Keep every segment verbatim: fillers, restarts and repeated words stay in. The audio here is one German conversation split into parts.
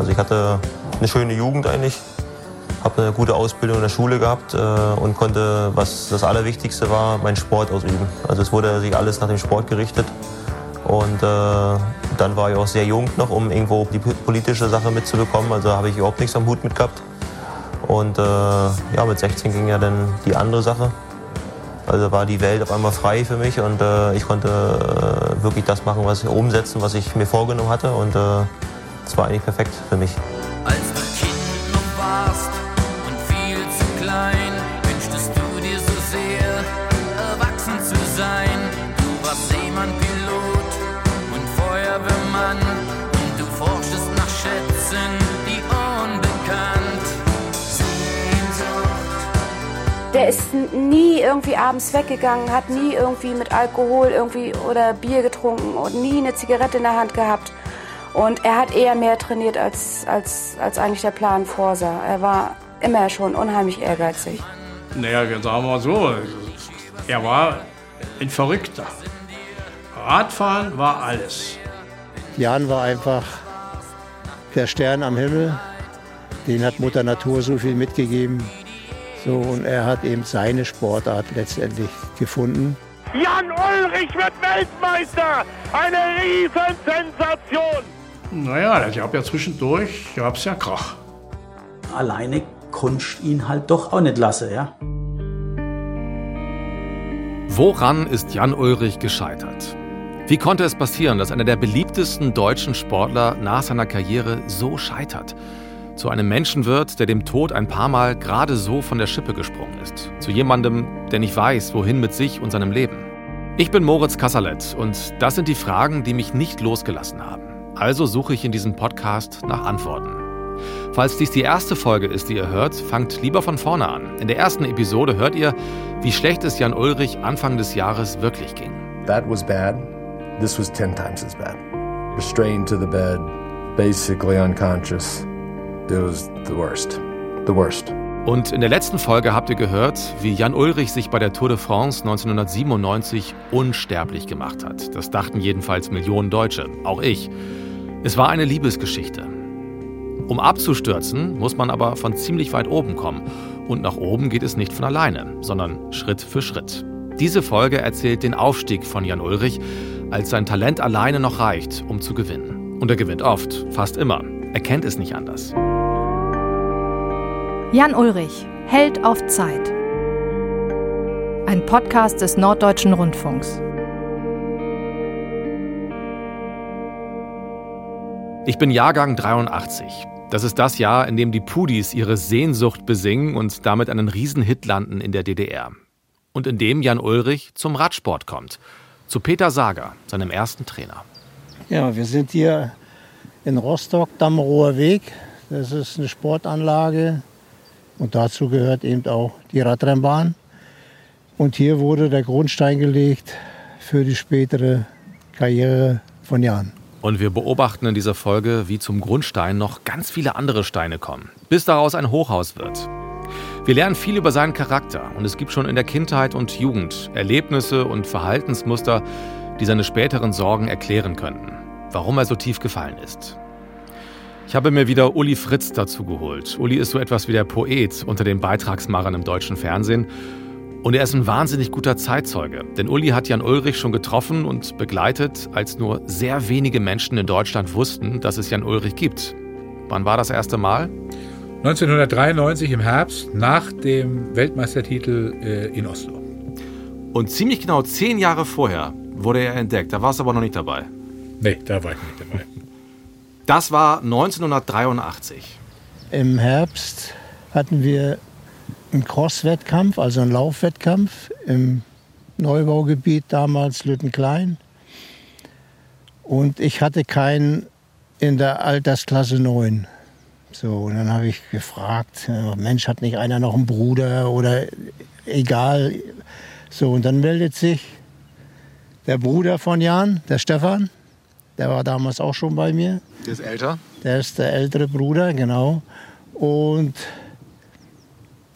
Also ich hatte eine schöne Jugend eigentlich, habe eine gute Ausbildung in der Schule gehabt äh, und konnte, was das Allerwichtigste war, meinen Sport ausüben. Also es wurde sich alles nach dem Sport gerichtet. Und äh, dann war ich auch sehr jung noch, um irgendwo die politische Sache mitzubekommen. Also habe ich überhaupt nichts am Hut mit gehabt. Und äh, ja, mit sechzehn ging ja dann die andere Sache. Also war die Welt auf einmal frei für mich und äh, ich konnte äh, wirklich das machen, was ich umsetzen, was ich mir vorgenommen hatte. Und es äh, war eigentlich perfekt für mich. Als du Kind noch warst und viel zu klein, wünschtest du dir so sehr, erwachsen zu sein. Du warst Seemann-Pilot und Feuerwehrmann und du forschtest nach Schätzen, die unbekannt. Sehnsucht. Der ist nie irgendwie abends weggegangen, hat nie irgendwie mit Alkohol irgendwie oder Bier getrunken und nie eine Zigarette in der Hand gehabt. Und er hat eher mehr trainiert, als, als, als eigentlich der Plan vorsah. Er war immer schon unheimlich ehrgeizig. Naja, sagen wir mal so, er war ein Verrückter. Radfahren war alles. Jan war einfach der Stern am Himmel. Den hat Mutter Natur so viel mitgegeben. So, und er hat eben seine Sportart letztendlich gefunden. Jan Ullrich wird Weltmeister! Eine Riesensensation! Naja, ich habe ja zwischendurch, ich hab's ja Krach. Alleine konntest ihn halt doch auch nicht lassen, ja. Woran ist Jan Ullrich gescheitert? Wie konnte es passieren, dass einer der beliebtesten deutschen Sportler nach seiner Karriere so scheitert? Zu einem Menschen wird, der dem Tod ein paar Mal gerade so von der Schippe gesprungen ist. Zu jemandem, der nicht weiß, wohin mit sich und seinem Leben. Ich bin Moritz Kassalett und das sind die Fragen, die mich nicht losgelassen haben. Also suche ich in diesem Podcast nach Antworten. Falls dies die erste Folge ist, die ihr hört, fangt lieber von vorne an. In der ersten Episode hört ihr, wie schlecht es Jan Ullrich Anfang des Jahres wirklich ging. That was bad. This was ten times as bad. Restrained to the bed, basically unconscious. It was the worst. The worst. Und in der letzten Folge habt ihr gehört, wie Jan Ullrich sich bei der Tour de France neunzehnhundertsiebenundneunzig unsterblich gemacht hat. Das dachten jedenfalls Millionen Deutsche, auch ich. Es war eine Liebesgeschichte. Um abzustürzen, muss man aber von ziemlich weit oben kommen. Und nach oben geht es nicht von alleine, sondern Schritt für Schritt. Diese Folge erzählt den Aufstieg von Jan Ullrich, als sein Talent alleine noch reicht, um zu gewinnen. Und er gewinnt oft, fast immer. Er kennt es nicht anders. Jan Ullrich, Held auf Zeit. Ein Podcast des Norddeutschen Rundfunks. Ich bin Jahrgang dreiundachtzig. Das ist das Jahr, in dem die Pudis ihre Sehnsucht besingen und damit einen Riesenhit landen in der D D R. Und in dem Jan Ullrich zum Radsport kommt. Zu Peter Sager, seinem ersten Trainer. Ja, wir sind hier in Rostock, Dammerower Weg. Das ist eine Sportanlage. Und dazu gehört eben auch die Radrennbahn. Und hier wurde der Grundstein gelegt für die spätere Karriere von Jan. Und wir beobachten in dieser Folge, wie zum Grundstein noch ganz viele andere Steine kommen, bis daraus ein Hochhaus wird. Wir lernen viel über seinen Charakter und es gibt schon in der Kindheit und Jugend Erlebnisse und Verhaltensmuster, die seine späteren Sorgen erklären könnten, warum er so tief gefallen ist. Ich habe mir wieder Uli Fritz dazu geholt. Uli ist so etwas wie der Poet unter den Beitragsmachern im deutschen Fernsehen. Und er ist ein wahnsinnig guter Zeitzeuge. Denn Uli hat Jan Ullrich schon getroffen und begleitet, als nur sehr wenige Menschen in Deutschland wussten, dass es Jan Ullrich gibt. Wann war das erste Mal? neunzehnhundertdreiundneunzig im Herbst, nach dem Weltmeistertitel äh, in Oslo. Und ziemlich genau zehn Jahre vorher wurde er entdeckt. Da warst du aber noch nicht dabei. Nee, da war ich nicht dabei. Das war neunzehnhundertdreiundachtzig. Im Herbst hatten wir einen Cross-Wettkampf, also einen Laufwettkampf im Neubaugebiet, damals Lüttenklein. Und ich hatte keinen in der Altersklasse neun. So, und dann habe ich gefragt, Mensch, hat nicht einer noch einen Bruder oder egal. So, und dann meldet sich der Bruder von Jan, der Stefan. Der war damals auch schon bei mir. Der ist älter? Der ist der ältere Bruder, genau. Und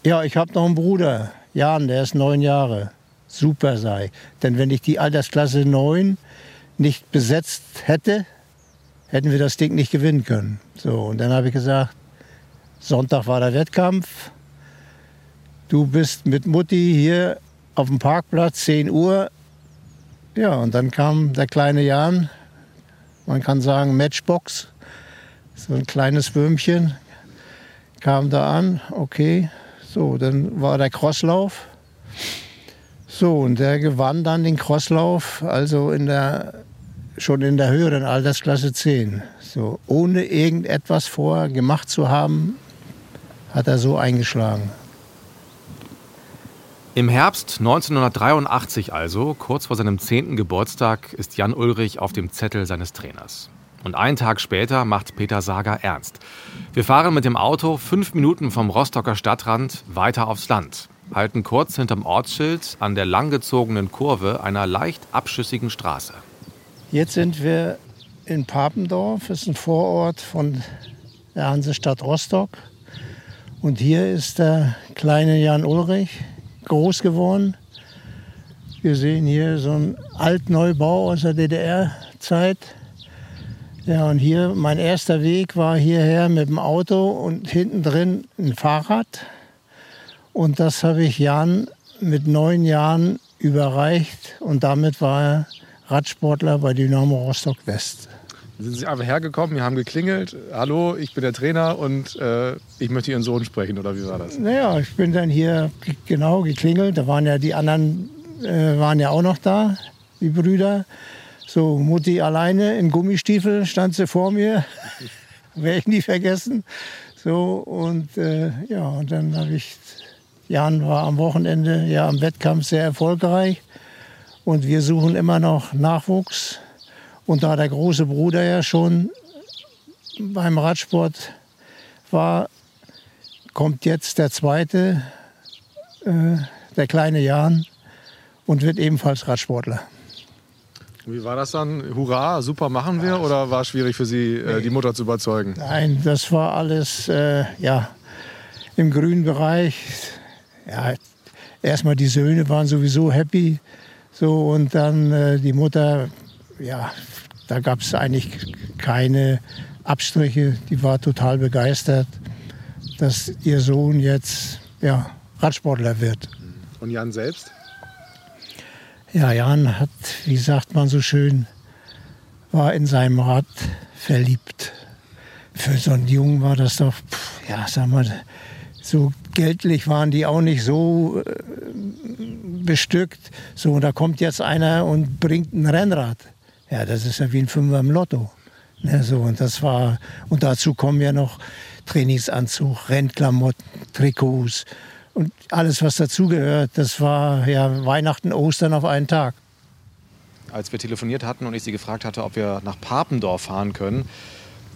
ja, ich habe noch einen Bruder, Jan, der ist neun Jahre. Super sei. Denn wenn ich die Altersklasse neun nicht besetzt hätte, hätten wir das Ding nicht gewinnen können. So, und dann habe ich gesagt, Sonntag war der Wettkampf. Du bist mit Mutti hier auf dem Parkplatz, zehn Uhr. Ja, und dann kam der kleine Jan, man kann sagen Matchbox, so ein kleines Würmchen, kam da an, okay. So, dann war der Crosslauf. So, und der gewann dann den Crosslauf, also in der, schon in der höheren Altersklasse zehn. So, ohne irgendetwas vorher gemacht zu haben, hat er so eingeschlagen. Im Herbst neunzehnhundertdreiundachtzig also, kurz vor seinem zehnten Geburtstag, ist Jan Ullrich auf dem Zettel seines Trainers. Und einen Tag später macht Peter Sager ernst. Wir fahren mit dem Auto fünf Minuten vom Rostocker Stadtrand weiter aufs Land, halten kurz hinterm Ortsschild an der langgezogenen Kurve einer leicht abschüssigen Straße. Jetzt sind wir in Papendorf, das ist ein Vorort von der Hansestadt Rostock. Und hier ist der kleine Jan Ullrich groß geworden. Wir sehen hier so einen Altneubau aus der D D R-Zeit. Ja, und hier, mein erster Weg war hierher mit dem Auto und hinten drin ein Fahrrad. Und das habe ich Jan mit neun Jahren überreicht. Und damit war er Radsportler bei Dynamo Rostock West. Sind Sie einfach hergekommen, wir haben geklingelt, hallo, ich bin der Trainer und äh, ich möchte Ihren Sohn sprechen, oder wie war das? Naja, ich bin dann hier genau geklingelt, da waren ja die anderen, äh, waren ja auch noch da, die Brüder. So, Mutti alleine in Gummistiefeln stand sie vor mir, werde ich nie vergessen. So, und äh, ja, und dann habe ich, Jan war am Wochenende, ja am Wettkampf sehr erfolgreich und wir suchen immer noch Nachwuchs. Und da der große Bruder ja schon beim Radsport war, kommt jetzt der zweite, äh, der kleine Jan, und wird ebenfalls Radsportler. Wie war das dann? Hurra, super, machen wir? Oder war es schwierig für Sie, äh, die Mutter zu überzeugen? Nein, das war alles äh, ja, im grünen Bereich. Ja, erstmal die Söhne waren sowieso happy. So, und dann äh, die Mutter... Ja, da gab es eigentlich keine Abstriche. Die war total begeistert, dass ihr Sohn jetzt ja, Radsportler wird. Und Jan selbst? Ja, Jan hat, wie sagt man so schön, war in seinem Rad verliebt. Für so einen Jungen war das doch, pff, ja, sag mal, so geldlich waren die auch nicht so äh, bestückt. So, und da kommt jetzt einer und bringt ein Rennrad. Ja, das ist ja wie ein Fünfer im Lotto. Ja, so, und, das war, und dazu kommen ja noch Trainingsanzug, Rennklamotten, Trikots und alles, was dazugehört. Das war ja Weihnachten, Ostern auf einen Tag. Als wir telefoniert hatten und ich Sie gefragt hatte, ob wir nach Papendorf fahren können,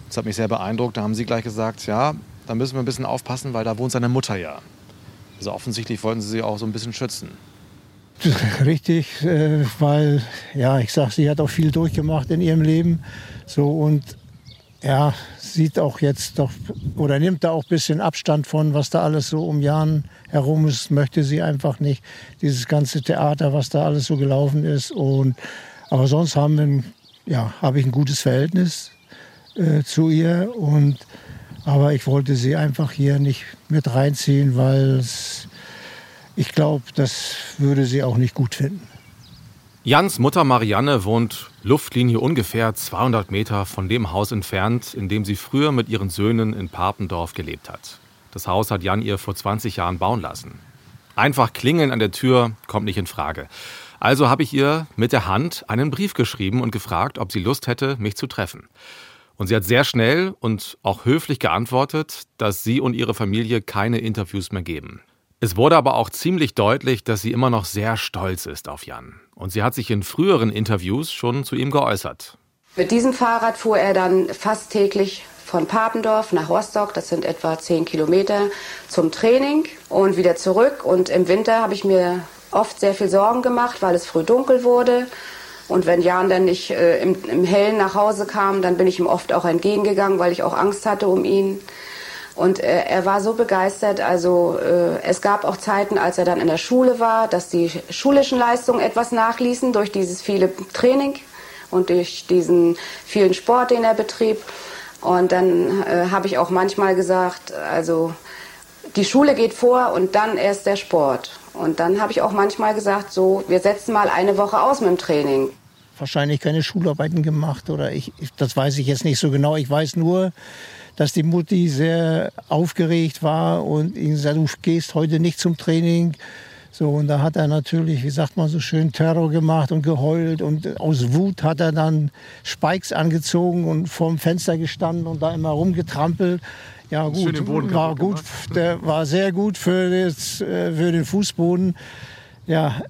das hat mich sehr beeindruckt. Da haben Sie gleich gesagt, ja, da müssen wir ein bisschen aufpassen, weil da wohnt seine Mutter ja. Also offensichtlich wollten Sie sie auch so ein bisschen schützen. Richtig, äh, weil, ja, ich sag, sie hat auch viel durchgemacht in ihrem Leben. So, und ja, sieht auch jetzt doch, oder nimmt da auch ein bisschen Abstand von, was da alles so um Jan herum ist, möchte sie einfach nicht. Dieses ganze Theater, was da alles so gelaufen ist. Und, aber sonst haben wir ein, ja, habe ich ein gutes Verhältnis äh, zu ihr. Und, aber ich wollte sie einfach hier nicht mit reinziehen, weil es... Ich glaube, das würde sie auch nicht gut finden. Jans Mutter Marianne wohnt Luftlinie ungefähr zweihundert Meter von dem Haus entfernt, in dem sie früher mit ihren Söhnen in Papendorf gelebt hat. Das Haus hat Jan ihr vor zwanzig Jahren bauen lassen. Einfach klingeln an der Tür kommt nicht in Frage. Also habe ich ihr mit der Hand einen Brief geschrieben und gefragt, ob sie Lust hätte, mich zu treffen. Und sie hat sehr schnell und auch höflich geantwortet, dass sie und ihre Familie keine Interviews mehr geben. Es wurde aber auch ziemlich deutlich, dass sie immer noch sehr stolz ist auf Jan. Und sie hat sich in früheren Interviews schon zu ihm geäußert. Mit diesem Fahrrad fuhr er dann fast täglich von Papendorf nach Rostock, das sind etwa zehn Kilometer, zum Training und wieder zurück. Und im Winter habe ich mir oft sehr viel Sorgen gemacht, weil es früh dunkel wurde. Und wenn Jan dann nicht äh, im, im Hellen nach Hause kam, dann bin ich ihm oft auch entgegengegangen, weil ich auch Angst hatte um ihn. Und äh, er war so begeistert, also äh, es gab auch Zeiten, als er dann in der Schule war, dass die schulischen Leistungen etwas nachließen durch dieses viele Training und durch diesen vielen Sport, den er betrieb. Und dann äh, habe ich auch manchmal gesagt, also die Schule geht vor und dann erst der Sport. Und dann habe ich auch manchmal gesagt, so, wir setzen mal eine Woche aus mit dem Training. Wahrscheinlich keine Schularbeiten gemacht oder ich, das weiß ich jetzt nicht so genau. Ich weiß nur, dass die Mutti sehr aufgeregt war und ihm gesagt, du gehst heute nicht zum Training. So, und da hat er natürlich, wie sagt man so schön, Terror gemacht und geheult. Und aus Wut hat er dann Spikes angezogen und vorm Fenster gestanden und da immer rumgetrampelt. Ja gut, war gut, der war sehr gut für, das, für den Fußboden. Ja,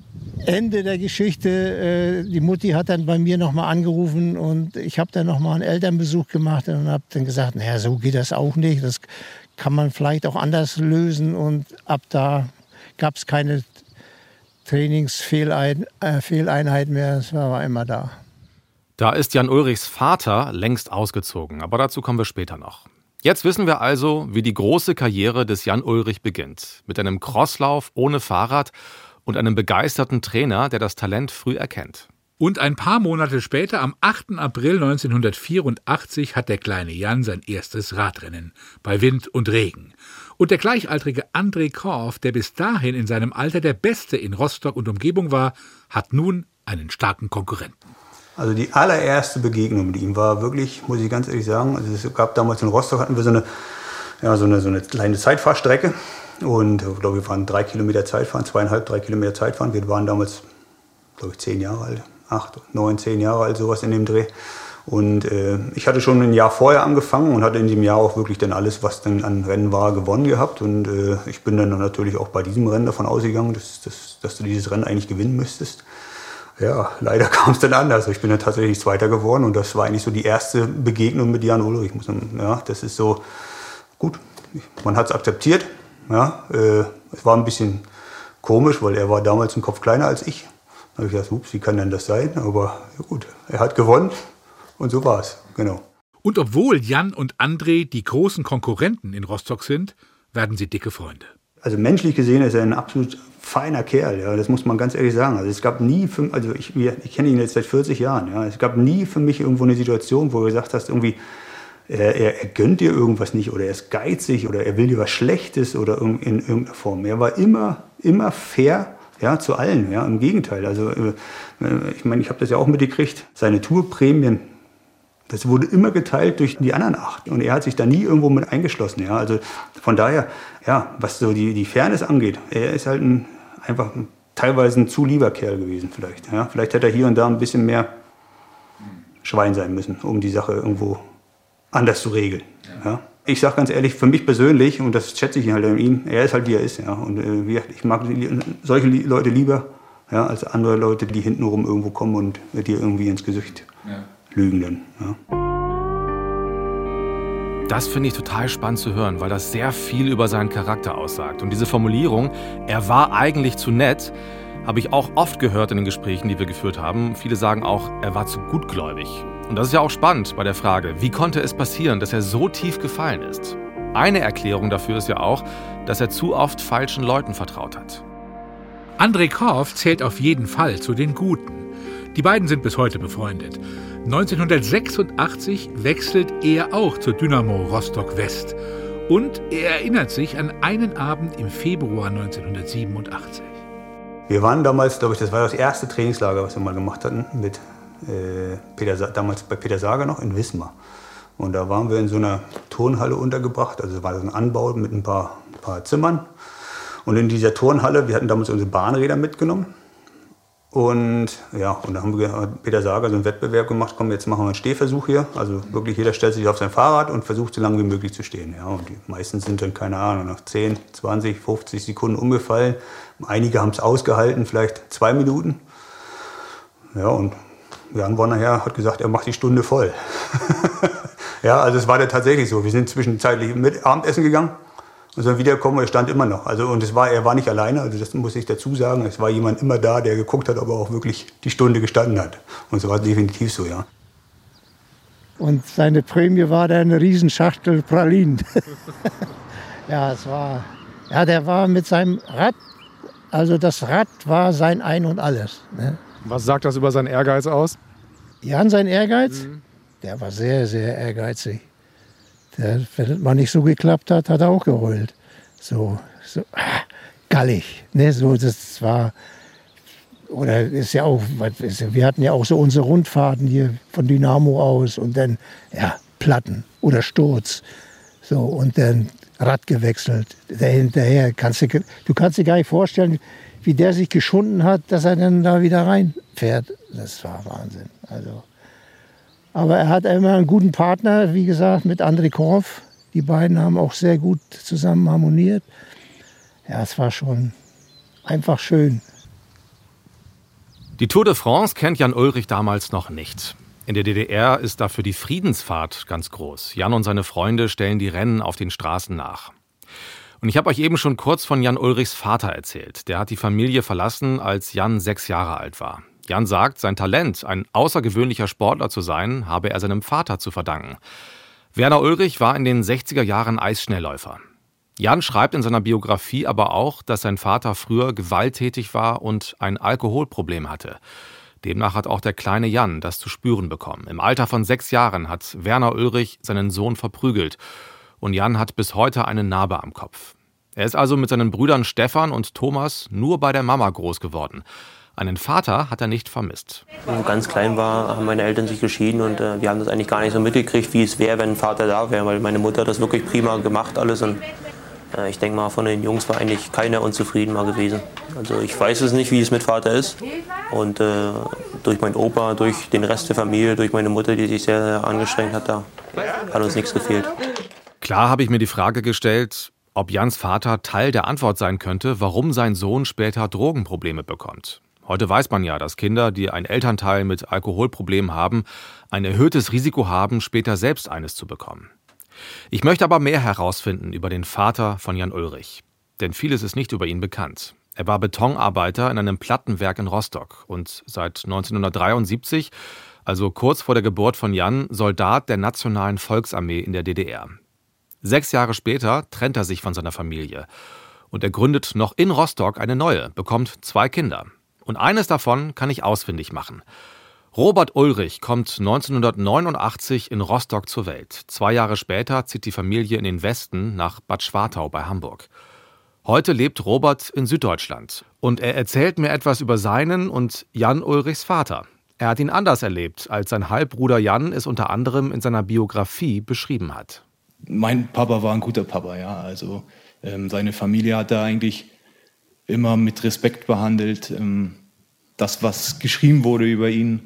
Ende der Geschichte. Die Mutti hat dann bei mir nochmal angerufen und ich habe dann nochmal einen Elternbesuch gemacht und habe dann gesagt, naja, so geht das auch nicht. Das kann man vielleicht auch anders lösen. Und ab da gab es keine Trainingsfehleinheit mehr. Das war immer da. Da ist Jan Ullrichs Vater längst ausgezogen, aber dazu kommen wir später noch. Jetzt wissen wir also, wie die große Karriere des Jan Ullrich beginnt. Mit einem Crosslauf ohne Fahrrad und einem begeisterten Trainer, der das Talent früh erkennt. Und ein paar Monate später, am achten April neunzehnhundertvierundachtzig, hat der kleine Jan sein erstes Radrennen. Bei Wind und Regen. Und der gleichaltrige André Korff, der bis dahin in seinem Alter der Beste in Rostock und Umgebung war, hat nun einen starken Konkurrenten. Also die allererste Begegnung mit ihm war wirklich, muss ich ganz ehrlich sagen, also es gab damals in Rostock, hatten wir so eine, ja, so eine, so eine kleine Zeitfahrstrecke und ich glaube, wir waren drei Kilometer Zeitfahren, zweieinhalb, drei Kilometer Zeitfahren. Wir waren damals, glaube ich, zehn Jahre alt, acht, neun, zehn Jahre alt, sowas in dem Dreh. Und äh, ich hatte schon ein Jahr vorher angefangen und hatte in diesem Jahr auch wirklich dann alles, was dann an Rennen war, gewonnen gehabt. Und äh, ich bin dann natürlich auch bei diesem Rennen davon ausgegangen, dass, dass, dass du dieses Rennen eigentlich gewinnen müsstest. Ja, leider kam es dann anders. Ich bin dann tatsächlich Zweiter geworden und das war eigentlich so die erste Begegnung mit Jan Ullrich. Ja, das ist so, gut, man hat es akzeptiert. Ja, äh, es war ein bisschen komisch, weil er war damals einen Kopf kleiner als ich. Da habe ich gedacht, ups, wie kann denn das sein? Aber ja gut, er hat gewonnen und so war es, genau. Und obwohl Jan und André die großen Konkurrenten in Rostock sind, werden sie dicke Freunde. Also menschlich gesehen ist er ein absolut feiner Kerl, ja, das muss man ganz ehrlich sagen. Also es gab nie, für, also ich, ich kenne ihn jetzt seit vierzig Jahren, ja, es gab nie für mich irgendwo eine Situation, wo du gesagt hast, irgendwie, er, er, er gönnt dir irgendwas nicht oder er ist geizig oder er will dir was Schlechtes oder in, in irgendeiner Form. Er war immer, immer fair, ja, zu allen, ja, im Gegenteil. Also ich meine, ich habe das ja auch mitgekriegt, seine Tourprämien. Das wurde immer geteilt durch die anderen acht. Und er hat sich da nie irgendwo mit eingeschlossen. Ja, also von daher, ja, was so die, die Fairness angeht, er ist halt ein, einfach ein, teilweise ein zu lieber Kerl gewesen vielleicht. Ja, vielleicht hätte er hier und da ein bisschen mehr Schwein sein müssen, um die Sache irgendwo anders zu regeln. Ja. Ich sage ganz ehrlich, für mich persönlich, und das schätze ich halt an ihm, er ist halt wie er ist. Ja. Und äh, ich mag solche Leute lieber, ja, als andere Leute, die hintenrum irgendwo kommen und dir irgendwie ins Gesicht. Ja. Lügen. Ja. Das finde ich total spannend zu hören, weil das sehr viel über seinen Charakter aussagt. Und diese Formulierung, er war eigentlich zu nett, habe ich auch oft gehört in den Gesprächen, die wir geführt haben. Viele sagen auch, er war zu gutgläubig. Und das ist ja auch spannend bei der Frage, wie konnte es passieren, dass er so tief gefallen ist? Eine Erklärung dafür ist ja auch, dass er zu oft falschen Leuten vertraut hat. André Korff zählt auf jeden Fall zu den Guten. Die beiden sind bis heute befreundet. neunzehnhundertsechsundachtzig wechselt er auch zur Dynamo Rostock West. Und er erinnert sich an einen Abend im Februar neunzehnhundertsiebenundachtzig. Wir waren damals, glaube ich, das war das erste Trainingslager, was wir mal gemacht hatten, mit, äh, Peter, damals bei Peter Sager noch in Wismar. Und da waren wir in so einer Turnhalle untergebracht. Also war so ein Anbau mit ein paar, ein paar Zimmern. Und in dieser Turnhalle, wir hatten damals unsere Bahnräder mitgenommen. Und ja, und da haben wir Peter Sager so einen Wettbewerb gemacht, komm, jetzt machen wir einen Stehversuch hier. Also wirklich, jeder stellt sich auf sein Fahrrad und versucht so lange wie möglich zu stehen. Ja, und die meisten sind dann, keine Ahnung, nach zehn, zwanzig, fünfzig Sekunden umgefallen. Einige haben es ausgehalten, vielleicht zwei Minuten. Ja, und Jan war nachher, hat gesagt, er macht die Stunde voll. Ja, also es war dann tatsächlich so. Wir sind zwischenzeitlich mit Abendessen gegangen. Und so wiederkommen, er stand immer noch. Also, und es war, er war nicht alleine, also das muss ich dazu sagen. Es war jemand immer da, der geguckt hat, ob er auch wirklich die Stunde gestanden hat. Und so war es definitiv so, ja. Und seine Prämie war dann eine Riesenschachtel Pralinen. Ja, es war, ja, der war mit seinem Rad, also das Rad war sein Ein und Alles. Ne? Was sagt das über seinen Ehrgeiz aus? Jan, sein Ehrgeiz, mhm. der war sehr, sehr ehrgeizig. Der, wenn es mal nicht so geklappt hat, hat er auch geheult. So, so ah, gallig. Ne? So, das war, oder ist ja auch, wir hatten ja auch so unsere Rundfahrten hier von Dynamo aus und dann, ja, Platten oder Sturz. So, und dann Rad gewechselt. Dahinterher kannst du, du kannst dir gar nicht vorstellen, wie der sich geschunden hat, dass er dann da wieder reinfährt. Das war Wahnsinn. Also, aber er hat immer einen guten Partner, wie gesagt, mit André Korff. Die beiden haben auch sehr gut zusammen harmoniert. Ja, es war schon einfach schön. Die Tour de France kennt Jan Ullrich damals noch nicht. In der D D R ist dafür die Friedensfahrt ganz groß. Jan und seine Freunde stellen die Rennen auf den Straßen nach. Und ich habe euch eben schon kurz von Jan Ullrichs Vater erzählt. Der hat die Familie verlassen, als Jan sechs Jahre alt war. Jan sagt, sein Talent, ein außergewöhnlicher Sportler zu sein, habe er seinem Vater zu verdanken. Werner Ullrich war in den sechziger Jahren Eisschnellläufer. Jan schreibt in seiner Biografie aber auch, dass sein Vater früher gewalttätig war und ein Alkoholproblem hatte. Demnach hat auch der kleine Jan das zu spüren bekommen. Im Alter von sechs Jahren hat Werner Ullrich seinen Sohn verprügelt. Und Jan hat bis heute eine Narbe am Kopf. Er ist also mit seinen Brüdern Stefan und Thomas nur bei der Mama groß geworden. Einen Vater hat er nicht vermisst. Als ich ganz klein war, haben meine Eltern sich geschieden. Und äh, wir haben das eigentlich gar nicht so mitgekriegt, wie es wäre, wenn ein Vater da wäre. Weil meine Mutter hat das wirklich prima gemacht alles. Und äh, ich denke mal, von den Jungs war eigentlich keiner unzufrieden mal gewesen. Also ich weiß es nicht, wie es mit Vater ist. Und äh, durch meinen Opa, durch den Rest der Familie, durch meine Mutter, die sich sehr, sehr angestrengt hat, da hat uns nichts gefehlt. Klar habe ich mir die Frage gestellt, ob Jans Vater Teil der Antwort sein könnte, warum sein Sohn später Drogenprobleme bekommt. Heute weiß man ja, dass Kinder, die einen Elternteil mit Alkoholproblemen haben, ein erhöhtes Risiko haben, später selbst eines zu bekommen. Ich möchte aber mehr herausfinden über den Vater von Jan Ullrich. Denn vieles ist nicht über ihn bekannt. Er war Betonarbeiter in einem Plattenwerk in Rostock und seit neunzehnhundertdreiundsiebzig, also kurz vor der Geburt von Jan, Soldat der Nationalen Volksarmee in der D D R. Sechs Jahre später trennt er sich von seiner Familie und er gründet noch in Rostock eine neue, bekommt zwei Kinder. Und eines davon kann ich ausfindig machen. Robert Ullrich kommt neunzehnhundertneunundachtzig in Rostock zur Welt. Zwei Jahre später zieht die Familie in den Westen nach Bad Schwartau bei Hamburg. Heute lebt Robert in Süddeutschland und er erzählt mir etwas über seinen und Jan Ullrichs Vater. Er hat ihn anders erlebt, als sein Halbbruder Jan es unter anderem in seiner Biografie beschrieben hat. Mein Papa war ein guter Papa, ja. Also ähm, seine Familie hat er eigentlich immer mit Respekt behandelt. Ähm, das, was geschrieben wurde über ihn,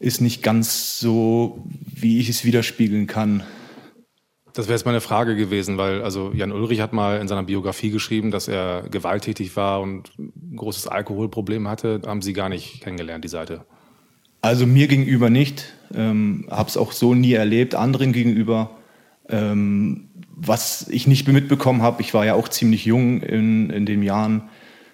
ist nicht ganz so, wie ich es widerspiegeln kann. Das wäre jetzt meine Frage gewesen, weil also Jan Ullrich hat mal in seiner Biografie geschrieben, dass er gewalttätig war und ein großes Alkoholproblem hatte. Haben Sie gar nicht kennengelernt, die Seite? Also mir gegenüber nicht. Ähm, habe es auch so nie erlebt. Anderen gegenüber. Ähm, was ich nicht mitbekommen habe, ich war ja auch ziemlich jung in, in den Jahren,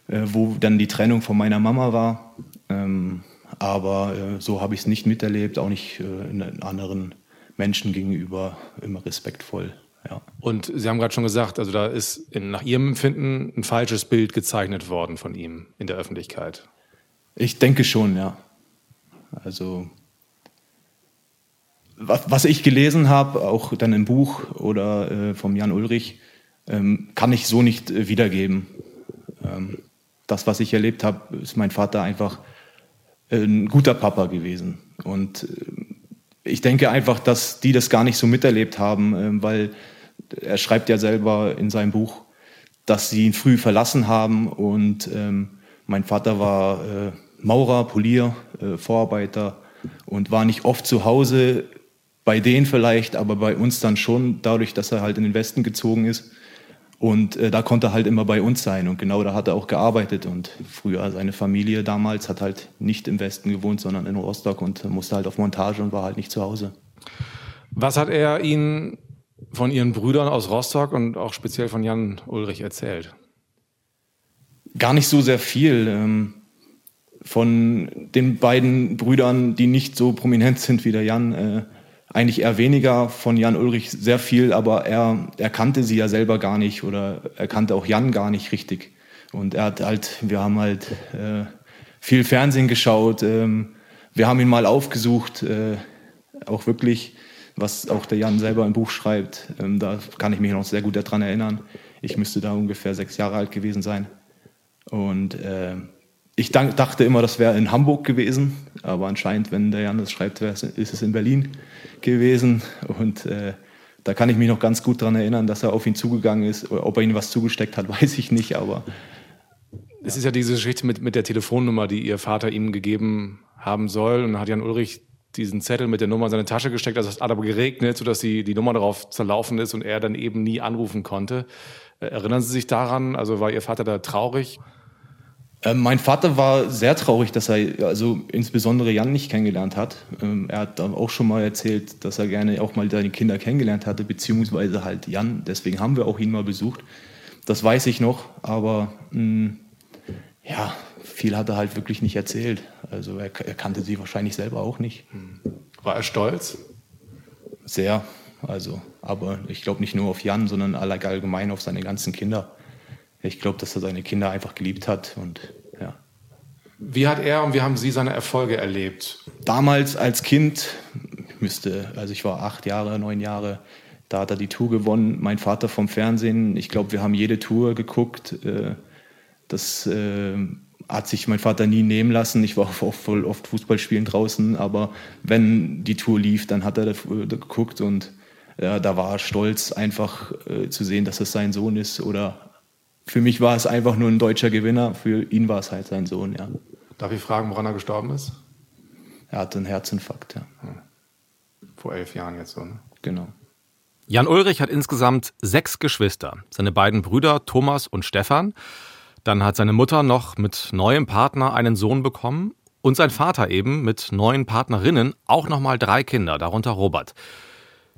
äh, wo dann die Trennung von meiner Mama war. Ähm, aber äh, so habe ich es nicht miterlebt, auch nicht äh, in anderen Menschen gegenüber, immer respektvoll. Ja. Und Sie haben gerade schon gesagt, also da ist in, nach Ihrem Empfinden ein falsches Bild gezeichnet worden von ihm in der Öffentlichkeit. Ich denke schon, ja. Also was ich gelesen habe, auch dann im Buch oder äh, vom Jan Ullrich, ähm, kann ich so nicht äh, wiedergeben. Ähm, das, was ich erlebt habe, ist mein Vater einfach äh, ein guter Papa gewesen. Und äh, ich denke einfach, dass die das gar nicht so miterlebt haben, äh, weil er schreibt ja selber in seinem Buch, dass sie ihn früh verlassen haben. Und äh, mein Vater war äh, Maurer, Polier, äh, Vorarbeiter und war nicht oft zu Hause. Bei denen vielleicht, aber bei uns dann schon, dadurch, dass er halt in den Westen gezogen ist. Und äh, da konnte er halt immer bei uns sein. Und genau da hat er auch gearbeitet. Und früher, seine Familie damals hat halt nicht im Westen gewohnt, sondern in Rostock und musste halt auf Montage und war halt nicht zu Hause. Was hat er Ihnen von Ihren Brüdern aus Rostock und auch speziell von Jan Ullrich erzählt? Gar nicht so sehr viel. Ähm, von den beiden Brüdern, die nicht so prominent sind wie der Jan, äh, eigentlich eher weniger, von Jan Ullrich sehr viel, aber er, er kannte sie ja selber gar nicht oder er kannte auch Jan gar nicht richtig. Und er hat halt, wir haben halt äh, viel Fernsehen geschaut, ähm, wir haben ihn mal aufgesucht, äh, auch wirklich, was auch der Jan selber im Buch schreibt. Ähm, da kann ich mich noch sehr gut daran erinnern. Ich müsste da ungefähr sechs Jahre alt gewesen sein. Und äh, ich dank, dachte immer, das wäre in Hamburg gewesen. Aber anscheinend, wenn der Jan das schreibt, ist es in Berlin gewesen. Und äh, da kann ich mich noch ganz gut daran erinnern, dass er auf ihn zugegangen ist. Ob er ihm was zugesteckt hat, weiß ich nicht, aber... Es ist ja diese Geschichte mit, mit der Telefonnummer, die ihr Vater ihnen gegeben haben soll. Und dann hat Jan Ullrich diesen Zettel mit der Nummer in seine Tasche gesteckt. Also es hat aber geregnet, sodass die, die Nummer darauf zerlaufen ist und er dann eben nie anrufen konnte. Erinnern Sie sich daran? Also war Ihr Vater da traurig? Ähm, mein Vater war sehr traurig, dass er also insbesondere Jan nicht kennengelernt hat. Ähm, er hat auch schon mal erzählt, dass er gerne auch mal seine Kinder kennengelernt hatte, beziehungsweise halt Jan. Deswegen haben wir auch ihn mal besucht. Das weiß ich noch, aber... Mh, Ja, viel hat er halt wirklich nicht erzählt. Also er, er kannte sie wahrscheinlich selber auch nicht. War er stolz? Sehr, also. Aber ich glaube nicht nur auf Jan, sondern allgemein auf seine ganzen Kinder. Ich glaube, dass er seine Kinder einfach geliebt hat und ja. Wie hat er und wie haben Sie seine Erfolge erlebt? Damals als Kind, ich müsste, also ich war acht Jahre, neun Jahre, da hat er die Tour gewonnen. Mein Vater vom Fernsehen, ich glaube, wir haben jede Tour geguckt. äh, Das äh, hat sich mein Vater nie nehmen lassen. Ich war auch voll oft Fußballspielen draußen, aber wenn die Tour lief, dann hat er da, da geguckt und äh, da war er stolz, einfach äh, zu sehen, dass es sein Sohn ist. Oder für mich war es einfach nur ein deutscher Gewinner, für ihn war es halt sein Sohn, ja. Darf ich fragen, woran er gestorben ist? Er hatte einen Herzinfarkt, ja. Vor elf Jahren jetzt so, ne? Genau. Jan Ullrich hat insgesamt sechs Geschwister. Seine beiden Brüder Thomas und Stefan. Dann hat seine Mutter noch mit neuem Partner einen Sohn bekommen und sein Vater eben mit neuen Partnerinnen auch nochmal drei Kinder, darunter Robert.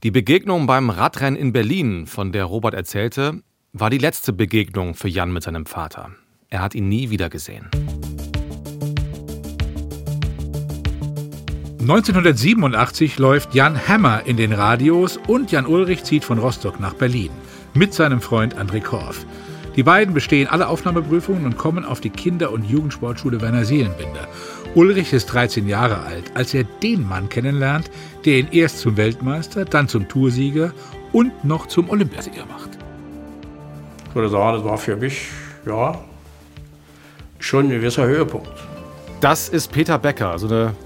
Die Begegnung beim Radrennen in Berlin, von der Robert erzählte, war die letzte Begegnung für Jan mit seinem Vater. Er hat ihn nie wieder gesehen. neunzehnhundertsiebenundachtzig läuft Jan Hammer in den Radios und Jan Ullrich zieht von Rostock nach Berlin mit seinem Freund André Korff. Die beiden bestehen alle Aufnahmeprüfungen und kommen auf die Kinder- und Jugendsportschule Werner Seelenbinder. Ullrich ist dreizehn Jahre alt, als er den Mann kennenlernt, der ihn erst zum Weltmeister, dann zum Toursieger und noch zum Olympiasieger macht. Ich würde sagen, das war für mich, ja, schon ein gewisser Höhepunkt. Das ist Peter Becker, so eine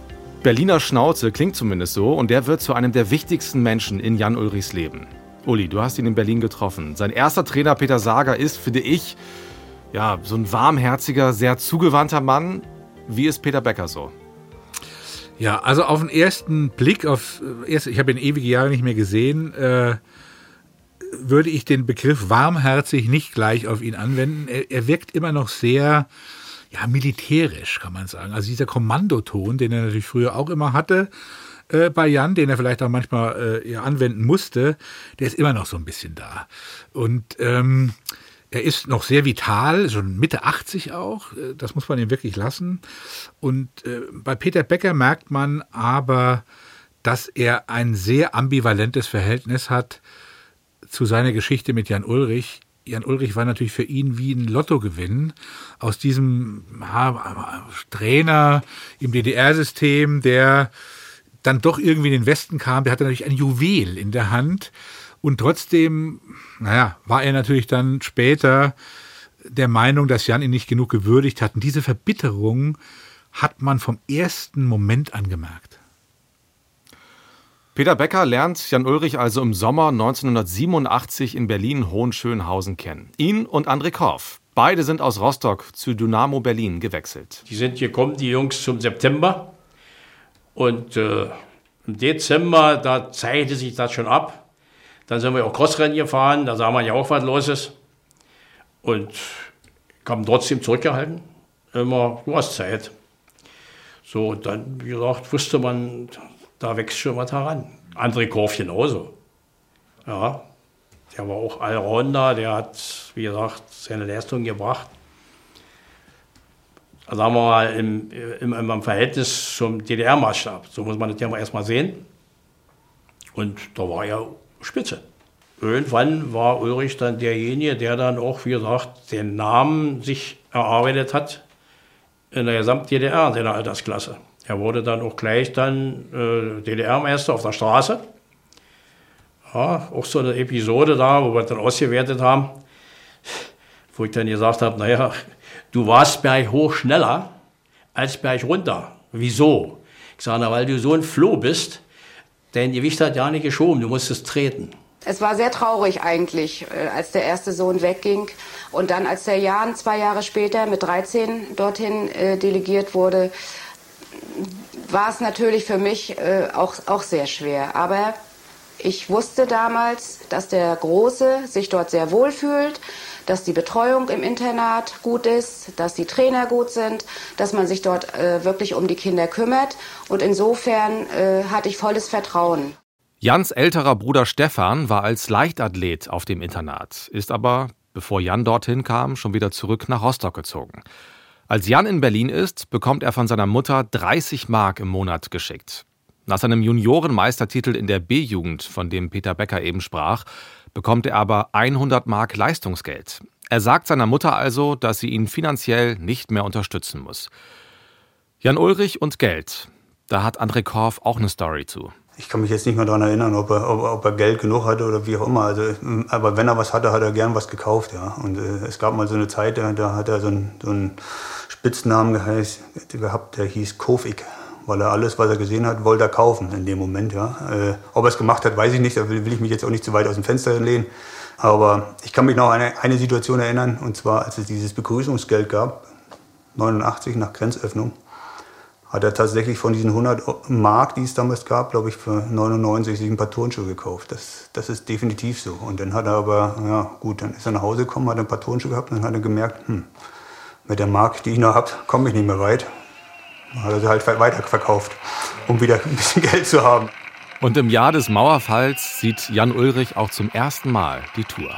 Berliner Schnauze, klingt zumindest so. Und der wird zu einem der wichtigsten Menschen in Jan Ullrichs Leben. Uli, du hast ihn in Berlin getroffen. Sein erster Trainer Peter Sager ist, finde ich, ja, so ein warmherziger, sehr zugewandter Mann. Wie ist Peter Becker so? Ja, also auf den ersten Blick, auf, ich habe ihn ewige Jahre nicht mehr gesehen, äh, würde ich den Begriff warmherzig nicht gleich auf ihn anwenden. Er, er wirkt immer noch sehr, ja, militärisch, kann man sagen. Also dieser Kommandoton, den er natürlich früher auch immer hatte, bei Jan, den er vielleicht auch manchmal äh, ja, anwenden musste, der ist immer noch so ein bisschen da. Und ähm, er ist noch sehr vital, schon Mitte achtzig auch, das muss man ihm wirklich lassen. Und äh, bei Peter Becker merkt man aber, dass er ein sehr ambivalentes Verhältnis hat zu seiner Geschichte mit Jan Ullrich. Jan Ullrich war natürlich für ihn wie ein Lottogewinn. Aus diesem Trainer im D D R-System, der dann doch irgendwie in den Westen kam, der hatte natürlich ein Juwel in der Hand und trotzdem, naja, war er natürlich dann später der Meinung, dass Jan ihn nicht genug gewürdigt hat. Und diese Verbitterung hat man vom ersten Moment an gemerkt. Peter Becker lernt Jan Ullrich also im Sommer neunzehnhundertsiebenundachtzig in Berlin-Hohenschönhausen kennen. Ihn und André Korff. Beide sind aus Rostock zu Dynamo Berlin gewechselt. Die sind gekommen, die Jungs, zum September. Und äh, im Dezember, da zeigte sich das schon ab. Dann sind wir auch Crossrennen gefahren, da sah man ja auch, was los ist. Und kam trotzdem zurückgehalten. Immer, du hast Zeit. So, und dann, wie gesagt, wusste man, da wächst schon was heran. André Korff genauso. Ja, der war auch Allrounder, der hat, wie gesagt, seine Leistung gebracht. Sagen wir mal, im, im, im Verhältnis zum D D R-Maßstab. So muss man das ja mal erstmal sehen. Und da war er Spitze. Irgendwann war Ullrich dann derjenige, der dann auch, wie gesagt, den Namen sich erarbeitet hat in der gesamten D D R, in seiner Altersklasse. Der wurde dann auch gleich dann äh, D D R-Meister auf der Straße. Ja, auch so eine Episode da, wo wir dann ausgewertet haben, wo ich dann gesagt habe, naja, du warst berghoch schneller als bergunter. Wieso? Ich sage, na, weil du so ein Floh bist, dein Gewicht hat ja nicht geschoben, du musstest treten. Es war sehr traurig eigentlich, als der erste Sohn wegging. Und dann, als der Jan zwei Jahre später mit dreizehn dorthin äh, delegiert wurde, war es natürlich für mich äh, auch, auch sehr schwer. Aber ich wusste damals, dass der Große sich dort sehr wohl fühlt, dass die Betreuung im Internat gut ist, dass die Trainer gut sind, dass man sich dort äh, wirklich um die Kinder kümmert. Und insofern äh, hatte ich volles Vertrauen. Jans älterer Bruder Stefan war als Leichtathlet auf dem Internat, ist aber, bevor Jan dorthin kam, schon wieder zurück nach Rostock gezogen. Als Jan in Berlin ist, bekommt er von seiner Mutter dreißig Mark im Monat geschickt. Nach seinem Juniorenmeistertitel in der B-Jugend, von dem Peter Becker eben sprach, bekommt er aber hundert Mark Leistungsgeld. Er sagt seiner Mutter also, dass sie ihn finanziell nicht mehr unterstützen muss. Jan Ullrich und Geld. Da hat André Korff auch eine Story zu. Ich kann mich jetzt nicht mehr daran erinnern, ob er, ob, ob er Geld genug hatte oder wie auch immer. Also, aber wenn er was hatte, hat er gern was gekauft. Ja. Und äh, es gab mal so eine Zeit, da, da hat er so einen, so einen Spitznamen geheiß, gehabt, der hieß Kofik. Weil er alles, was er gesehen hat, wollte er kaufen in dem Moment. Ja. Äh, ob er es gemacht hat, weiß ich nicht. Da will, will ich mich jetzt auch nicht zu weit aus dem Fenster lehnen. Aber ich kann mich noch an eine, eine Situation erinnern. Und zwar, als es dieses Begrüßungsgeld gab, neunundachtzig nach Grenzöffnung, hat er tatsächlich von diesen hundert Mark, die es damals gab, glaube ich, für neunundneunzig sich ein paar Turnschuhe gekauft. Das, das ist definitiv so. Und dann hat er aber, ja gut, dann ist er nach Hause gekommen, hat ein paar Turnschuhe gehabt und dann hat er gemerkt, hm, mit der Mark, die ich noch habe, komme ich nicht mehr weit. Dann hat er sie halt weiterverkauft, um wieder ein bisschen Geld zu haben. Und im Jahr des Mauerfalls sieht Jan Ullrich auch zum ersten Mal die Tour.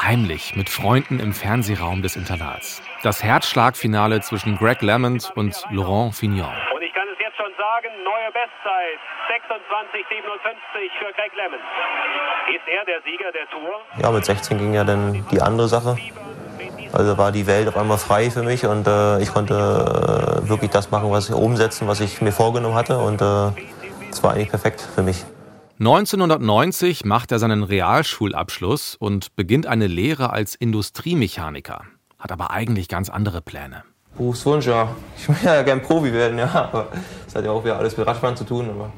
Heimlich mit Freunden im Fernsehraum des Internats. Das Herzschlagfinale zwischen Greg Lamont und Laurent Fignon. Und ich kann es jetzt schon sagen, neue Bestzeit, sechsundzwanzig siebenundfünfzig für Greg Lamont. Ist er der Sieger der Tour? Ja, mit sechzehn ging ja dann die andere Sache. Also war die Welt auf einmal frei für mich und äh, ich konnte äh, wirklich das machen, was ich umsetzen, was ich mir vorgenommen hatte. Und es äh, war eigentlich perfekt für mich. neunzehnhundertneunzig macht er seinen Realschulabschluss und beginnt eine Lehre als Industriemechaniker. Hat aber eigentlich ganz andere Pläne. Berufswunsch, ja. Ich will ja gern Profi werden, ja. Aber das hat ja auch wieder alles mit Radfahren zu tun. Aber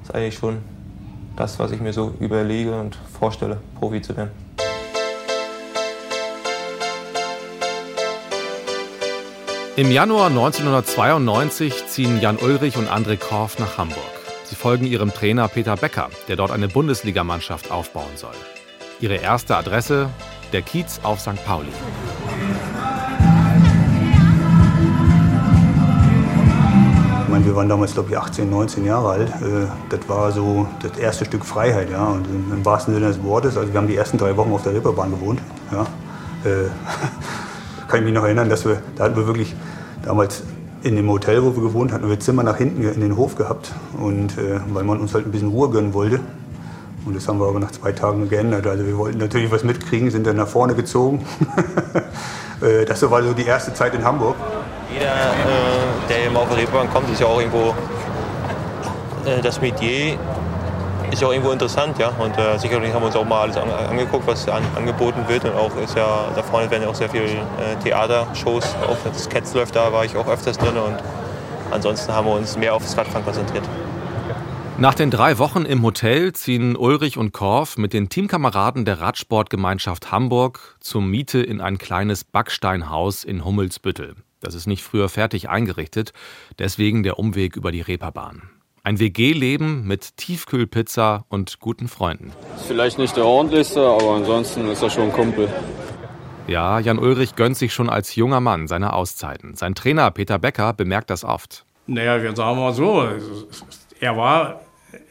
das ist eigentlich schon das, was ich mir so überlege und vorstelle, Profi zu werden. Im Januar neunzehnhundertzweiundneunzig ziehen Jan Ullrich und André Korff nach Hamburg. Sie folgen ihrem Trainer Peter Becker, der dort eine Bundesligamannschaft aufbauen soll. Ihre erste Adresse, der Kiez auf Sankt Pauli. Ich meine, wir waren damals, glaube ich, achtzehn, neunzehn Jahre alt. Das war so das erste Stück Freiheit, ja. Und im wahrsten Sinne des Wortes, also wir haben die ersten drei Wochen auf der Reeperbahn gewohnt, ja. Äh, kann ich mich noch erinnern, dass wir, da hatten wir wirklich damals in dem Hotel, wo wir gewohnt hatten, wir Zimmer nach hinten in den Hof gehabt. Und äh, weil man uns halt ein bisschen Ruhe gönnen wollte. Und das haben wir aber nach zwei Tagen geändert. Also wir wollten natürlich was mitkriegen, sind dann nach vorne gezogen. Das war so die erste Zeit in Hamburg. Jeder, äh, der immer auf der Reeperbahn kommt, ist ja auch irgendwo, äh, das Metier ist ja auch irgendwo interessant, ja. Und äh, sicherlich haben wir uns auch mal alles an, angeguckt, was an, angeboten wird. Und auch ist ja, da vorne werden ja auch sehr viele äh, Theatershows, auch das Cats läuft, da war ich auch öfters drin. Und ansonsten haben wir uns mehr auf das Radfahren konzentriert. Nach den drei Wochen im Hotel ziehen Ullrich und Korff mit den Teamkameraden der Radsportgemeinschaft Hamburg zur Miete in ein kleines Backsteinhaus in Hummelsbüttel. Das ist nicht früher fertig eingerichtet, deswegen der Umweg über die Reeperbahn. Ein W G-Leben mit Tiefkühlpizza und guten Freunden. Ist vielleicht nicht der ordentlichste, aber ansonsten ist er schon ein Kumpel. Ja, Jan Ullrich gönnt sich schon als junger Mann seine Auszeiten. Sein Trainer Peter Becker bemerkt das oft. Naja, wir sagen mal so, er war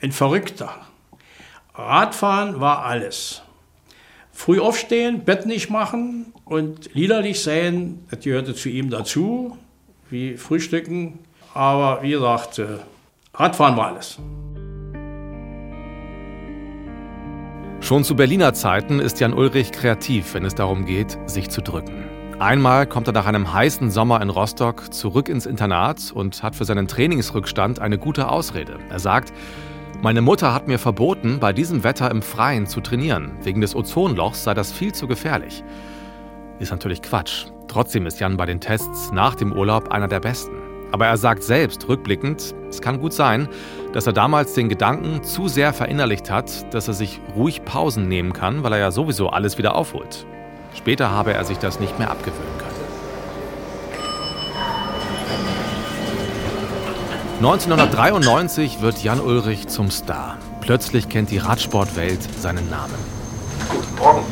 ein Verrückter. Radfahren war alles. Früh aufstehen, Bett nicht machen und liederlich sein, das gehörte zu ihm dazu, wie Frühstücken. Aber wie gesagt, Radfahren war alles. Schon zu Berliner Zeiten ist Jan Ullrich kreativ, wenn es darum geht, sich zu drücken. Einmal kommt er nach einem heißen Sommer in Rostock zurück ins Internat und hat für seinen Trainingsrückstand eine gute Ausrede. Er sagt: Meine Mutter hat mir verboten, bei diesem Wetter im Freien zu trainieren. Wegen des Ozonlochs sei das viel zu gefährlich. Ist natürlich Quatsch. Trotzdem ist Jan bei den Tests nach dem Urlaub einer der Besten. Aber er sagt selbst rückblickend, es kann gut sein, dass er damals den Gedanken zu sehr verinnerlicht hat, dass er sich ruhig Pausen nehmen kann, weil er ja sowieso alles wieder aufholt. Später habe er sich das nicht mehr abgewöhnen können. neunzehnhundertdreiundneunzig wird Jan Ullrich zum Star. Plötzlich kennt die Radsportwelt seinen Namen. Guten Morgen.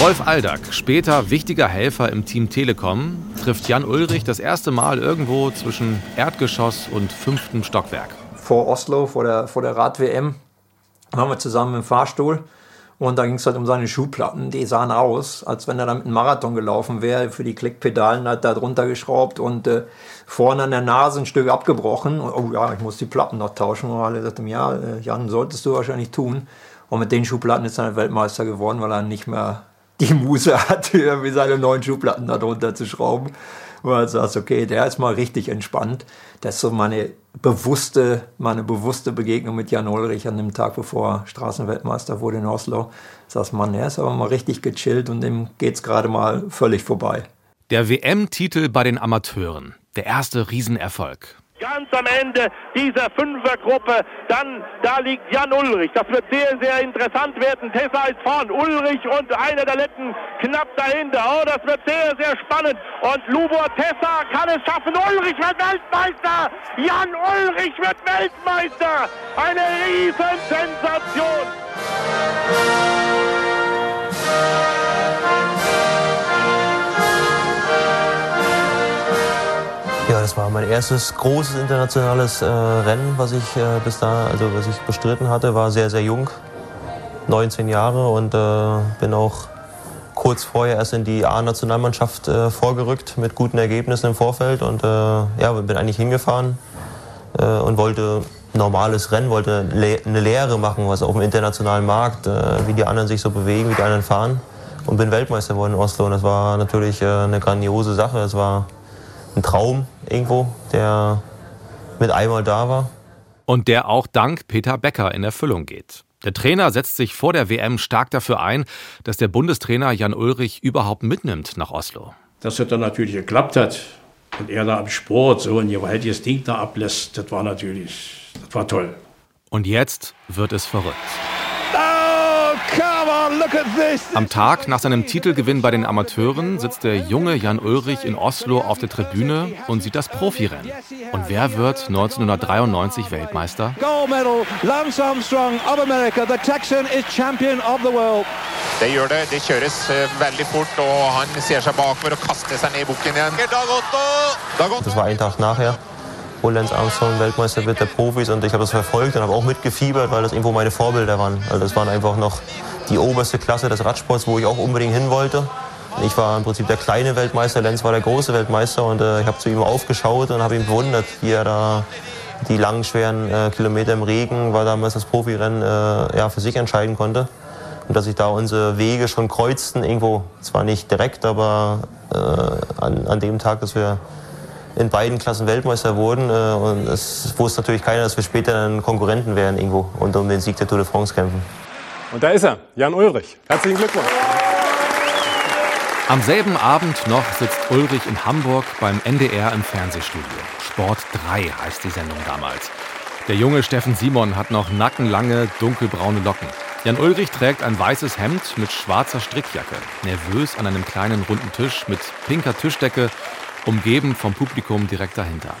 Rolf Aldag, später wichtiger Helfer im Team Telekom, trifft Jan Ullrich das erste Mal irgendwo zwischen Erdgeschoss und fünftem Stockwerk. Vor Oslo, vor der, vor der Rad-W M, waren wir zusammen im Fahrstuhl. Und da ging es halt um seine Schuhplatten. Die sahen aus, als wenn er damit einen Marathon gelaufen wäre. Für die Klickpedalen hat er drunter geschraubt und äh, vorne an der Nase ein Stück abgebrochen. Und, oh ja, ich muss die Platten noch tauschen. Und alle sagten, ja, äh, Jan, solltest du wahrscheinlich tun. Und mit den Schuhplatten ist er Weltmeister geworden, weil er nicht mehr die Muße hat, irgendwie seine neuen Schuhplatten da drunter zu schrauben. Weil du sagst, okay, der ist mal richtig entspannt. Das ist so meine bewusste, meine bewusste Begegnung mit Jan Ullrich an dem Tag, bevor er Straßenweltmeister wurde in Oslo. Sagst, Mann, er ist aber mal richtig gechillt und dem geht's gerade mal völlig vorbei. Der W M-Titel bei den Amateuren. Der erste Riesenerfolg. Ganz am Ende dieser Fünfergruppe, dann, da liegt Jan Ullrich. Das wird sehr, sehr interessant werden. Tessa ist vorn, Ullrich und einer der letzten knapp dahinter. Oh, das wird sehr, sehr spannend. Und Lubor Tessa kann es schaffen. Ullrich wird Weltmeister! Jan Ullrich wird Weltmeister! Eine Riesensensation! Ja, das war mein erstes großes internationales äh, Rennen, was ich äh, bis da, also was ich bestritten hatte, war sehr, sehr jung, neunzehn Jahre, und äh, bin auch kurz vorher erst in die A-Nationalmannschaft äh, vorgerückt mit guten Ergebnissen im Vorfeld und äh, ja, bin eigentlich hingefahren äh, und wollte ein normales Rennen, wollte le- eine Lehre machen, was auf dem internationalen Markt, äh, wie die anderen sich so bewegen, wie die anderen fahren, und bin Weltmeister geworden in Oslo, und das war natürlich äh, eine grandiose Sache, das war ein Traum irgendwo, der mit einmal da war. Und der auch dank Peter Becker in Erfüllung geht. Der Trainer setzt sich vor der W M stark dafür ein, dass der Bundestrainer Jan Ullrich überhaupt mitnimmt nach Oslo. Dass es dann natürlich geklappt hat und er da am Sport so ein gewaltiges Ding da ablässt, das war natürlich, das war toll. Und jetzt wird es verrückt. Am Tag nach seinem Titelgewinn bei den Amateuren sitzt der junge Jan Ullrich in Oslo auf der Tribüne und sieht das Profirennen. Und wer wird neunzehnhundertdreiundneunzig Weltmeister? Gold medal, Lance Armstrong of America. The Texan is champion of the world. Det gjør det. Det kjøres veldig fort, og han ser seg bakover og kaster seg ned I bukken igjen. Das war ein Tag nachher, wo Lance Armstrong Weltmeister wird der Profis, und ich habe das verfolgt und habe auch mitgefiebert, weil das irgendwo meine Vorbilder waren. Also das waren einfach noch die oberste Klasse des Radsports, wo ich auch unbedingt hin wollte. Ich war im Prinzip der kleine Weltmeister, Lenz war der große Weltmeister, und äh, ich habe zu ihm aufgeschaut und habe ihn bewundert, wie er da die langen, schweren äh, Kilometer im Regen, weil damals das Profirennen äh, ja, für sich entscheiden konnte. Und dass sich da unsere Wege schon kreuzten, irgendwo zwar nicht direkt, aber äh, an, an dem Tag, dass wir in beiden Klassen Weltmeister wurden, äh, und es wusste natürlich keiner, dass wir später dann Konkurrenten wären irgendwo und um den Sieg der Tour de France kämpfen. Und da ist er, Jan Ullrich. Herzlichen Glückwunsch. Am selben Abend noch sitzt Ullrich in Hamburg beim N D R im Fernsehstudio. Sport drei heißt die Sendung damals. Der junge Steffen Simon hat noch nackenlange, dunkelbraune Locken. Jan Ullrich trägt ein weißes Hemd mit schwarzer Strickjacke. Nervös an einem kleinen runden Tisch mit pinker Tischdecke, umgeben vom Publikum direkt dahinter.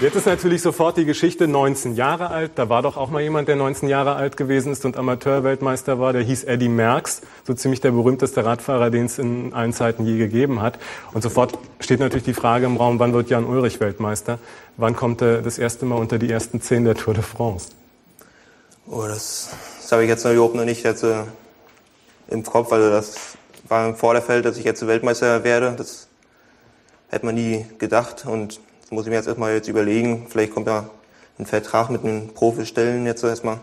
Jetzt ist natürlich sofort die Geschichte, neunzehn Jahre alt, da war doch auch mal jemand, der neunzehn Jahre alt gewesen ist und Amateurweltmeister war, der hieß Eddie Merckx, so ziemlich der berühmteste Radfahrer, den es in allen Zeiten je gegeben hat. Und sofort steht natürlich die Frage im Raum, wann wird Jan Ullrich Weltmeister? Wann kommt er das erste Mal unter die ersten zehn der Tour de France? Oh, das, das habe ich jetzt noch überhaupt noch nicht jetzt, äh, im Kopf, also das war im Vorderfeld, dass ich jetzt Weltmeister werde, das hätte man nie gedacht, und das muss ich mir jetzt erstmal jetzt überlegen. Vielleicht kommt ja ein Vertrag mit einem Profistellen jetzt erstmal,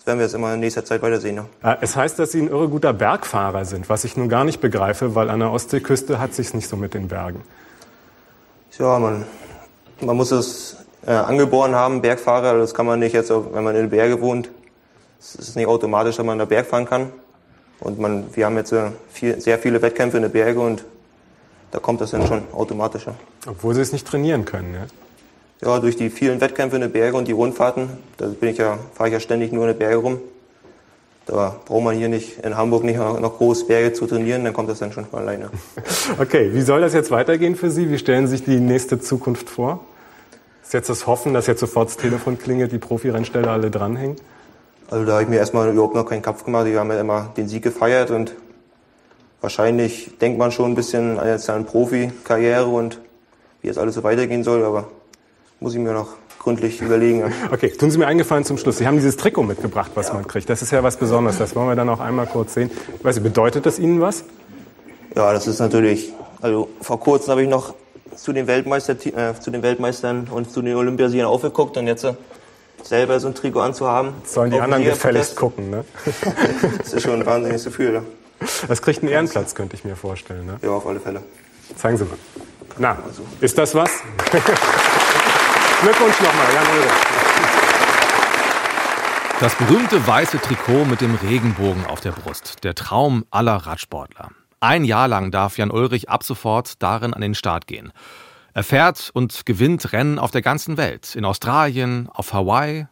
Das werden wir jetzt immer in nächster Zeit weitersehen. Ne? Es heißt, dass Sie ein irre guter Bergfahrer sind, was ich nun gar nicht begreife, weil an der Ostseeküste hat es sich nicht so mit den Bergen. Ja, man, man muss es äh, angeboren haben, Bergfahrer. Das kann man nicht jetzt, wenn man in den Bergen wohnt. Es ist nicht automatisch, dass man da Berg fahren kann. Und man, wir haben jetzt äh, viel, sehr viele Wettkämpfe in den Bergen und da kommt das dann schon automatisch. Ja. Obwohl Sie es nicht trainieren können, ne? Ja, durch die vielen Wettkämpfe in den Bergen und die Rundfahrten, da bin ich ja, fahre ich ja ständig nur in den Bergen rum. Da braucht man hier nicht in Hamburg nicht noch groß Berge zu trainieren, dann kommt das dann schon von alleine. Okay, wie soll das jetzt weitergehen für Sie? Wie stellen Sie sich die nächste Zukunft vor? Ist jetzt das Hoffen, dass jetzt sofort das Telefon klingelt, die Profi-Rennsteller alle dranhängen? Also da habe ich mir erstmal überhaupt noch keinen Kopf gemacht. Wir haben ja immer den Sieg gefeiert und wahrscheinlich denkt man schon ein bisschen an jetzt eine Profikarriere und wie jetzt alles so weitergehen soll, aber muss ich mir noch gründlich überlegen. Ja. Okay, tun Sie mir eingefallen zum Schluss. Sie haben dieses Trikot mitgebracht, was ja. man kriegt. Das ist ja was Besonderes. Das wollen wir dann auch einmal kurz sehen. Ich weiß nicht, bedeutet das Ihnen was? Ja, das ist natürlich... Also vor kurzem habe ich noch zu den, Weltmeister, äh, zu den Weltmeistern und zu den Olympiasiegern aufgeguckt. Und jetzt äh, selber so ein Trikot anzuhaben... Jetzt sollen die anderen gefälligst gucken, ne? Das ist schon ein wahnsinniges Gefühl, ja. Das kriegt einen Ehrenplatz, könnte ich mir vorstellen, ne? Ja, auf alle Fälle. Zeigen Sie mal. Na, ist das was? Glückwunsch nochmal, Jan Ullrich. Das berühmte weiße Trikot mit dem Regenbogen auf der Brust. Der Traum aller Radsportler. Ein Jahr lang darf Jan Ullrich ab sofort darin an den Start gehen. Er fährt und gewinnt Rennen auf der ganzen Welt. In Australien, auf Hawaii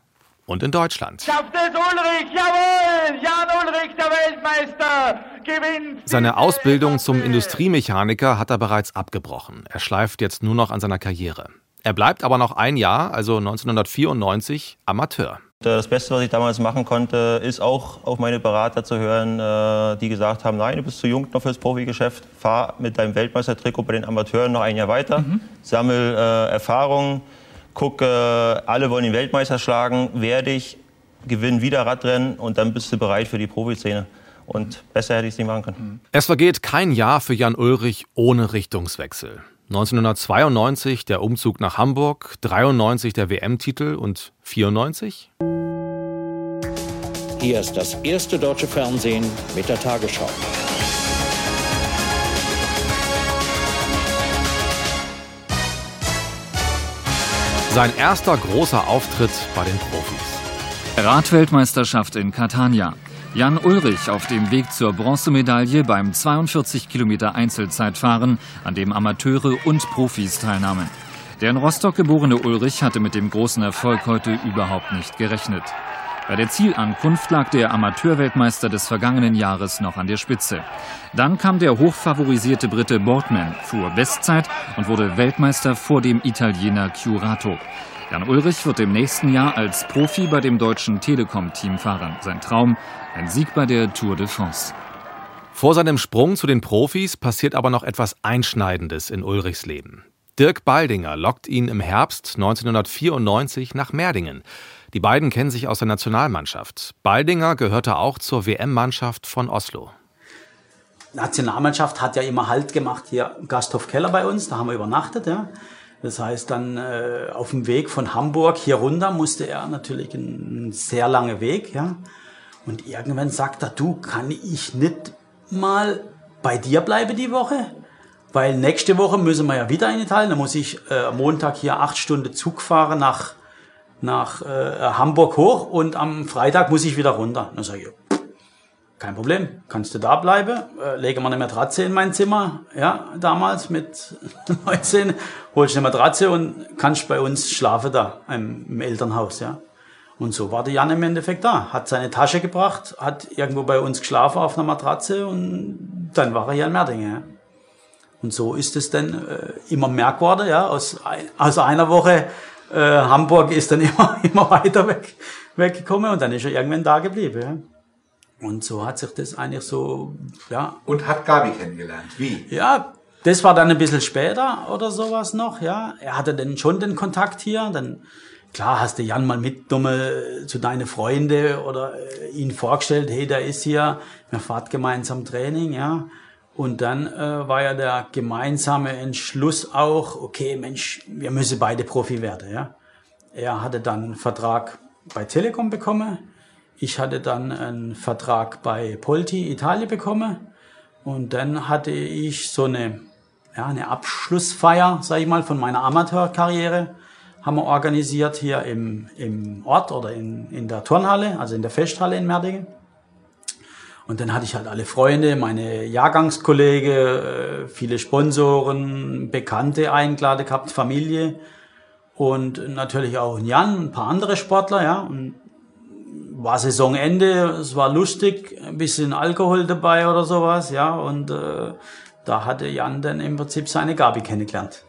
und in Deutschland. Schafft es Ullrich, jawohl! Jan Ullrich, der Weltmeister, gewinnt! Seine Ausbildung zum Industriemechaniker hat er bereits abgebrochen. Er schleift jetzt nur noch an seiner Karriere. Er bleibt aber noch ein Jahr, also neunzehnhundertvierundneunzig, Amateur. Das Beste, was ich damals machen konnte, ist auch auf meine Berater zu hören, die gesagt haben, nein, du bist zu jung noch fürs Profigeschäft, fahr mit deinem Weltmeistertrikot bei den Amateuren noch ein Jahr weiter, mhm. sammel äh, Erfahrung, guck, äh, alle wollen den Weltmeister schlagen, wehr dich, gewinn wieder Radrennen und dann bist du bereit für die Profiszene. Und besser hätte ich es nicht machen können. Es vergeht kein Jahr für Jan Ullrich ohne Richtungswechsel. neunzehnhundertzweiundneunzig der Umzug nach Hamburg, dreiundneunzig der W M-Titel und vierundneunzig? Hier ist das erste deutsche Fernsehen mit der Tagesschau. Sein erster großer Auftritt bei den Profis. Radweltmeisterschaft in Catania. Jan Ullrich auf dem Weg zur Bronzemedaille beim zweiundvierzig Kilometer Einzelzeitfahren, an dem Amateure und Profis teilnahmen. Der in Rostock geborene Ullrich hatte mit dem großen Erfolg heute überhaupt nicht gerechnet. Bei der Zielankunft lag der Amateurweltmeister des vergangenen Jahres noch an der Spitze. Dann kam der hochfavorisierte Brite Boardman, fuhr Bestzeit und wurde Weltmeister vor dem Italiener Curato. Jan Ullrich wird im nächsten Jahr als Profi bei dem deutschen Telekom-Team fahren. Sein Traum, ein Sieg bei der Tour de France. Vor seinem Sprung zu den Profis passiert aber noch etwas Einschneidendes in Ullrichs Leben. Dirk Baldinger lockt ihn im Herbst neunzehnhundertvierundneunzig nach Merdingen. Die beiden kennen sich aus der Nationalmannschaft. Baldinger gehörte auch zur W M-Mannschaft von Oslo. Die Nationalmannschaft hat ja immer Halt gemacht hier im Gasthof Keller bei uns. Da haben wir übernachtet, ja. Das heißt, dann äh, auf dem Weg von Hamburg hier runter musste er natürlich einen sehr langen Weg. Ja. Und irgendwann sagt er, du, kann ich nicht mal bei dir bleiben die Woche? Weil nächste Woche müssen wir ja wieder in Italien. Da muss ich äh, am Montag hier acht Stunden Zug fahren nach, nach äh, Hamburg hoch und am Freitag muss ich wieder runter. Und dann sage ich, pff, kein Problem, kannst du da bleiben. Äh, lege mal eine Matratze in mein Zimmer, ja, damals mit neunzehn. Holst eine Matratze und kannst bei uns schlafen da im, im Elternhaus, ja. Und so war der Jan im Endeffekt da. Hat seine Tasche gebracht, hat irgendwo bei uns geschlafen auf einer Matratze und dann war er hier in Merdingen, ja. Und so ist es dann äh, immer mehr geworden, ja. Aus, aus einer Woche äh, Hamburg ist dann immer, immer weiter weg, weggekommen und dann ist er irgendwann da geblieben, ja. Und so hat sich das eigentlich so, ja. Und hat Gabi kennengelernt, wie? Ja. Das war dann ein bisschen später oder sowas noch, ja. Er hatte dann schon den Kontakt hier. Dann, klar, hast du Jan mal mitgenommen zu deinen Freunden oder ihn vorgestellt, hey, der ist hier, wir fahren gemeinsam Training, ja. Und dann äh, war ja der gemeinsame Entschluss auch, okay, Mensch, wir müssen beide Profi werden, ja. Er hatte dann einen Vertrag bei Telekom bekommen. Ich hatte dann einen Vertrag bei Polti Italien bekommen und dann hatte ich so eine, ja, eine Abschlussfeier, sage ich mal, von meiner Amateurkarriere. Haben wir organisiert hier im, im Ort oder in, in der Turnhalle, also in der Festhalle in Merdingen. Und dann hatte ich halt alle Freunde, meine Jahrgangskollegen, viele Sponsoren, Bekannte eingeladen gehabt, Familie und natürlich auch Jan, ein paar andere Sportler. Ja. Und war Saisonende, es war lustig, ein bisschen Alkohol dabei oder sowas. Ja. Und äh, da hatte Jan dann im Prinzip seine Gabi kennengelernt.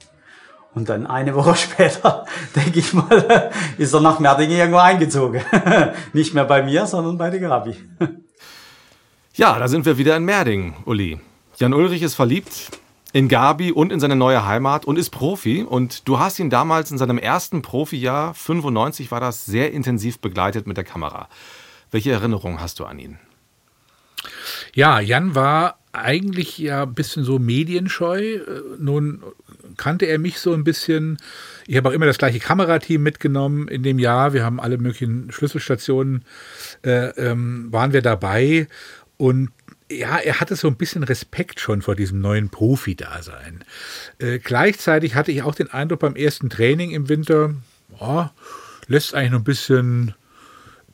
Und dann eine Woche später, denke ich mal, ist er nach Merdingen irgendwo eingezogen. Nicht mehr bei mir, sondern bei der Gabi. Ja, da sind wir wieder in Merdingen, Uli. Jan Ullrich ist verliebt in Gabi und in seine neue Heimat und ist Profi. Und du hast ihn damals in seinem ersten Profijahr, fünfundneunzig war das, sehr intensiv begleitet mit der Kamera. Welche Erinnerungen hast du an ihn? Ja, Jan war eigentlich ja ein bisschen so medienscheu. Nun kannte er mich so ein bisschen. Ich habe auch immer das gleiche Kamerateam mitgenommen in dem Jahr. Wir haben alle möglichen Schlüsselstationen, äh, ähm, waren wir dabei. Und ja, er hatte so ein bisschen Respekt schon vor diesem neuen Profi-Dasein. Äh, gleichzeitig hatte ich auch den Eindruck beim ersten Training im Winter, oh, lässt eigentlich noch ein bisschen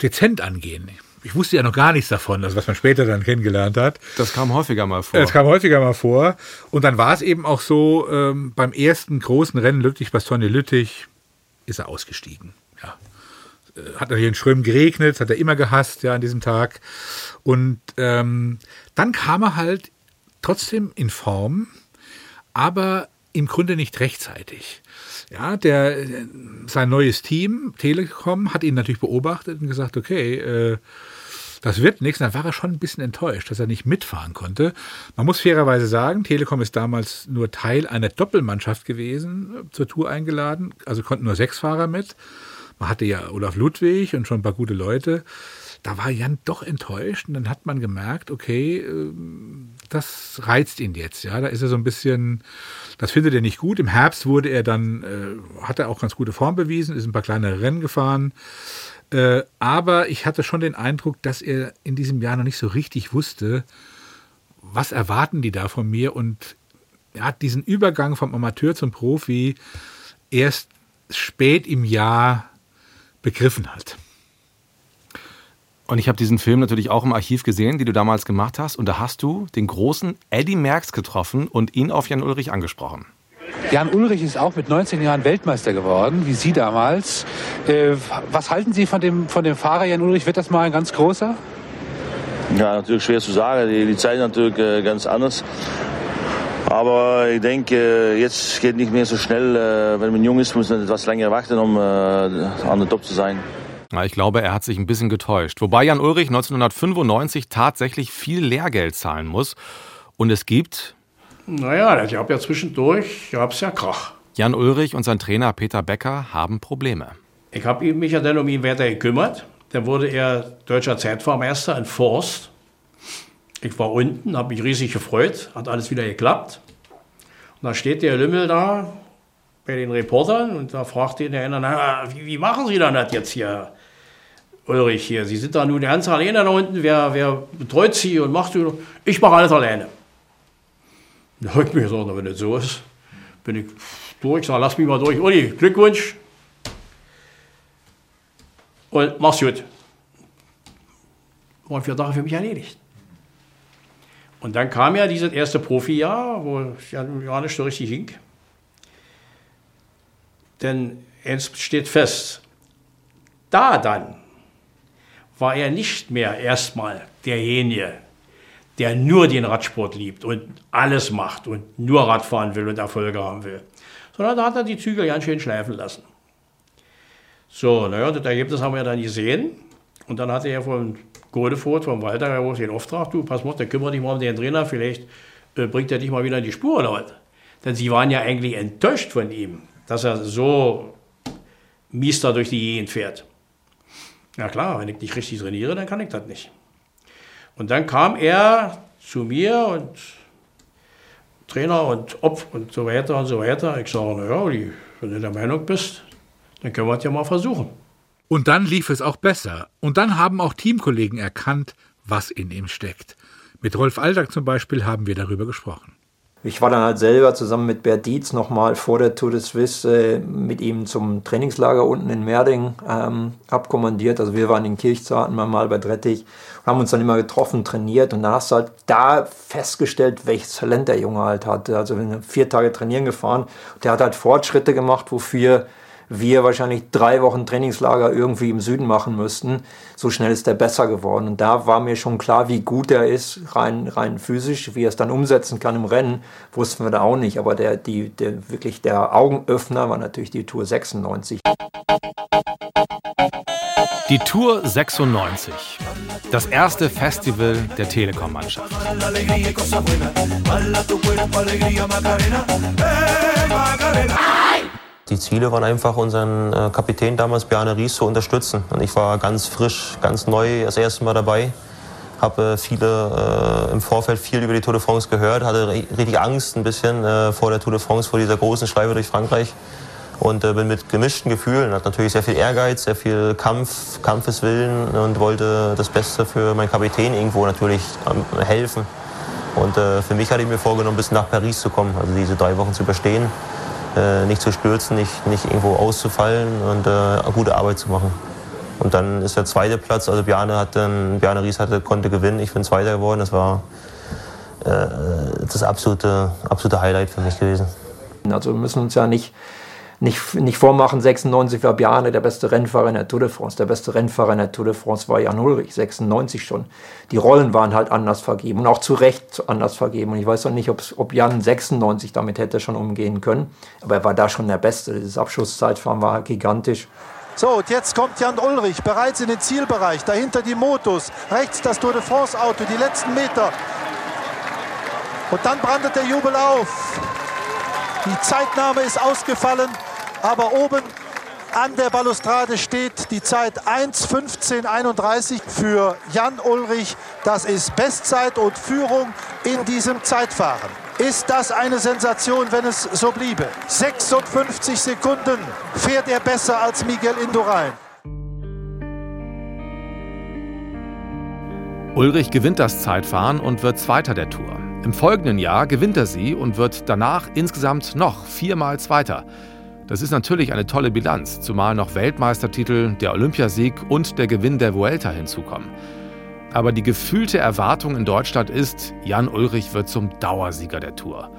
dezent angehen. Ich wusste ja noch gar nichts davon, also was man später dann kennengelernt hat. Das kam häufiger mal vor. Das kam häufiger mal vor. Und dann war es eben auch so, ähm, beim ersten großen Rennen Lüttich-Bastogne-Lüttich ist er ausgestiegen. Ja. Hat natürlich in Strömen geregnet, hat er immer gehasst, ja, an diesem Tag. Und ähm, dann kam er halt trotzdem in Form, aber im Grunde nicht rechtzeitig. Ja, der, sein neues Team, Telekom, hat ihn natürlich beobachtet und gesagt, okay, äh, das wird nichts. Dann war er schon ein bisschen enttäuscht, dass er nicht mitfahren konnte. Man muss fairerweise sagen, Telekom ist damals nur Teil einer Doppelmannschaft gewesen, zur Tour eingeladen, also konnten nur sechs Fahrer mit. Man hatte ja Olaf Ludwig und schon ein paar gute Leute. Da war Jan doch enttäuscht und dann hat man gemerkt, okay, das reizt ihn jetzt. Ja, da ist er so ein bisschen, das findet er nicht gut. Im Herbst wurde er dann, hat er auch ganz gute Form bewiesen, ist ein paar kleinere Rennen gefahren. Aber ich hatte schon den Eindruck, dass er in diesem Jahr noch nicht so richtig wusste, was erwarten die da von mir. Und er hat diesen Übergang vom Amateur zum Profi erst spät im Jahr begriffen hat. Und ich habe diesen Film natürlich auch im Archiv gesehen, den du damals gemacht hast. Und da hast du den großen Eddie Merckx getroffen und ihn auf Jan Ullrich angesprochen. Jan Ullrich ist auch mit neunzehn Jahren Weltmeister geworden, wie Sie damals. Äh, was halten Sie von dem, von dem Fahrer Jan Ullrich? Wird das mal ein ganz großer? Ja, natürlich schwer zu sagen. Die, die Zeit ist natürlich äh, ganz anders. Aber ich denke, jetzt geht nicht mehr so schnell. Wenn man jung ist, muss man etwas länger warten, um an der Top zu sein. Ich glaube, er hat sich ein bisschen getäuscht. Wobei Jan Ullrich neunzehnhundertfünfundneunzig tatsächlich viel Lehrgeld zahlen muss. Und es gibt... Naja, ich habe ja zwischendurch, gab es ja Krach. Jan Ullrich und sein Trainer Peter Becker haben Probleme. Ich habe mich ja dann um ihn weiter gekümmert. Dann wurde er deutscher Zeitfahrmeister in Forst. Ich war unten, habe mich riesig gefreut, hat alles wieder geklappt. Und da steht der Lümmel da bei den Reportern und da fragt ihn der eine, na, wie, wie machen Sie denn das jetzt hier, Ullrich hier? Sie sind da nun ganz alleine da unten, wer, wer betreut Sie und macht Sie? Ich mache alles alleine. Da habe ich mir gesagt, wenn das so ist, bin ich durch, sage, lass mich mal durch, Uli, Glückwunsch. Und mach's gut. Waren vier Tage für mich erledigt. Und dann kam ja dieses erste Profijahr, wo ich ja nicht so richtig hing. Denn eins steht fest, da dann war er nicht mehr erstmal derjenige, der nur den Radsport liebt und alles macht und nur Radfahren will und Erfolge haben will. Sondern da hat er die Zügel ganz schön schleifen lassen. So, naja, das Ergebnis haben wir dann gesehen. Und dann hatte er von Godefroth, von Walter, der den Auftrag, du, pass mal, dann kümmere dich mal um den Trainer, vielleicht äh, bringt er dich mal wieder in die Spur oder was. Denn sie waren ja eigentlich enttäuscht von ihm, dass er so mies da durch die Gegend fährt. Na klar, wenn ich nicht richtig trainiere, dann kann ich das nicht. Und dann kam er zu mir und Trainer und Opf und so weiter und so weiter. Ich sage, naja, wenn du der Meinung bist, dann können wir es ja mal versuchen. Und dann lief es auch besser. Und dann haben auch Teamkollegen erkannt, was in ihm steckt. Mit Rolf Aldag zum Beispiel haben wir darüber gesprochen. Ich war dann halt selber zusammen mit Bert Dietz nochmal vor der Tour de Suisse äh, mit ihm zum Trainingslager unten in Merdingen ähm, abkommandiert. Also wir waren in Kirchzarten mal bei Drettich und haben uns dann immer getroffen, trainiert. Und da hast du halt da festgestellt, welches Talent der Junge halt hatte. Also wir sind vier Tage trainieren gefahren. Der hat halt Fortschritte gemacht, wofür wir wahrscheinlich drei Wochen Trainingslager irgendwie im Süden machen müssten. So schnell ist der besser geworden. Und da war mir schon klar, wie gut er ist, rein, rein physisch, wie er es dann umsetzen kann im Rennen, wussten wir da auch nicht. Aber der, die, der, wirklich der Augenöffner war natürlich die Tour sechsundneunzig. Die Tour sechsundneunzig, das erste Festival der Telekom-Mannschaft. Die Ziele waren einfach, unseren Kapitän damals, Bjarne Riis, zu unterstützen. Und ich war ganz frisch, ganz neu, das erste Mal dabei. Habe viele äh, im Vorfeld viel über die Tour de France gehört, hatte richtig Angst ein bisschen äh, vor der Tour de France, vor dieser großen Schleife durch Frankreich. Und äh, bin mit gemischten Gefühlen, hatte natürlich sehr viel Ehrgeiz, sehr viel Kampf, Kampfeswillen und wollte das Beste für meinen Kapitän irgendwo natürlich helfen. Und äh, für mich hatte ich mir vorgenommen, bis nach Paris zu kommen, also diese drei Wochen zu überstehen. Nicht zu stürzen, nicht, nicht irgendwo auszufallen und äh, gute Arbeit zu machen. Und dann ist der zweite Platz, also Bjarne, hat dann, Bjarne Riis hatte, konnte gewinnen, ich bin Zweiter geworden. Das war äh, das absolute, absolute Highlight für mich gewesen. Also wir müssen uns ja nicht, nicht, nicht vormachen, sechsundneunzig war Bjarne der beste Rennfahrer in der Tour de France. Der beste Rennfahrer in der Tour de France war Jan Ullrich, sechsundneunzig schon. Die Rollen waren halt anders vergeben und auch zu Recht anders vergeben. Und ich weiß noch nicht, ob Jan sechsundneunzig damit hätte schon umgehen können. Aber er war da schon der Beste. Das Abschusszeitfahren war gigantisch. So, und jetzt kommt Jan Ullrich bereits in den Zielbereich. Dahinter die Motos, rechts das Tour de France Auto, die letzten Meter. Und dann brandet der Jubel auf. Die Zeitnahme ist ausgefallen, aber oben an der Balustrade steht die Zeit eins fünfzehn einunddreißig für Jan Ullrich. Das ist Bestzeit und Führung in diesem Zeitfahren. Ist das eine Sensation, wenn es so bliebe? sechsundfünfzig Sekunden fährt er besser als Miguel Indurain. Ullrich gewinnt das Zeitfahren und wird Zweiter der Tour. Im folgenden Jahr gewinnt er sie und wird danach insgesamt noch viermal Zweiter. Das ist natürlich eine tolle Bilanz, zumal noch Weltmeistertitel, der Olympiasieg und der Gewinn der Vuelta hinzukommen. Aber die gefühlte Erwartung in Deutschland ist, Jan Ullrich wird zum Dauersieger der Tour.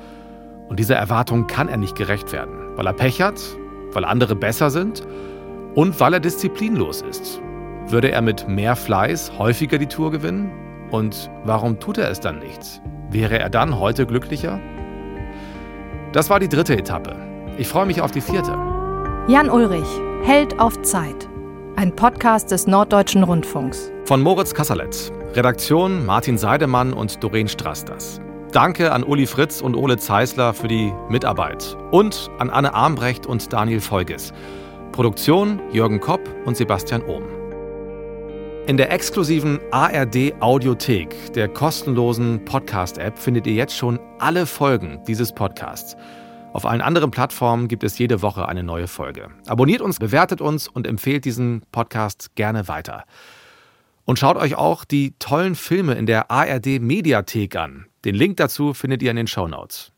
Und dieser Erwartung kann er nicht gerecht werden, weil er Pech hat, weil andere besser sind und weil er disziplinlos ist. Würde er mit mehr Fleiß häufiger die Tour gewinnen? Und warum tut er es dann nicht? Wäre er dann heute glücklicher? Das war die dritte Etappe. Ich freue mich auf die vierte. Jan Ullrich, Held auf Zeit. Ein Podcast des Norddeutschen Rundfunks. Von Moritz Kassalett. Redaktion Martin Seidemann und Doreen Strasters. Danke an Uli Fritz und Ole Zeisler für die Mitarbeit. Und an Anne Armbrecht und Daniel Volges. Produktion Jürgen Kopp und Sebastian Ohm. In der exklusiven A R D-Audiothek, der kostenlosen Podcast-App, findet ihr jetzt schon alle Folgen dieses Podcasts. Auf allen anderen Plattformen gibt es jede Woche eine neue Folge. Abonniert uns, bewertet uns und empfehlt diesen Podcast gerne weiter. Und schaut euch auch die tollen Filme in der A R D-Mediathek an. Den Link dazu findet ihr in den Shownotes.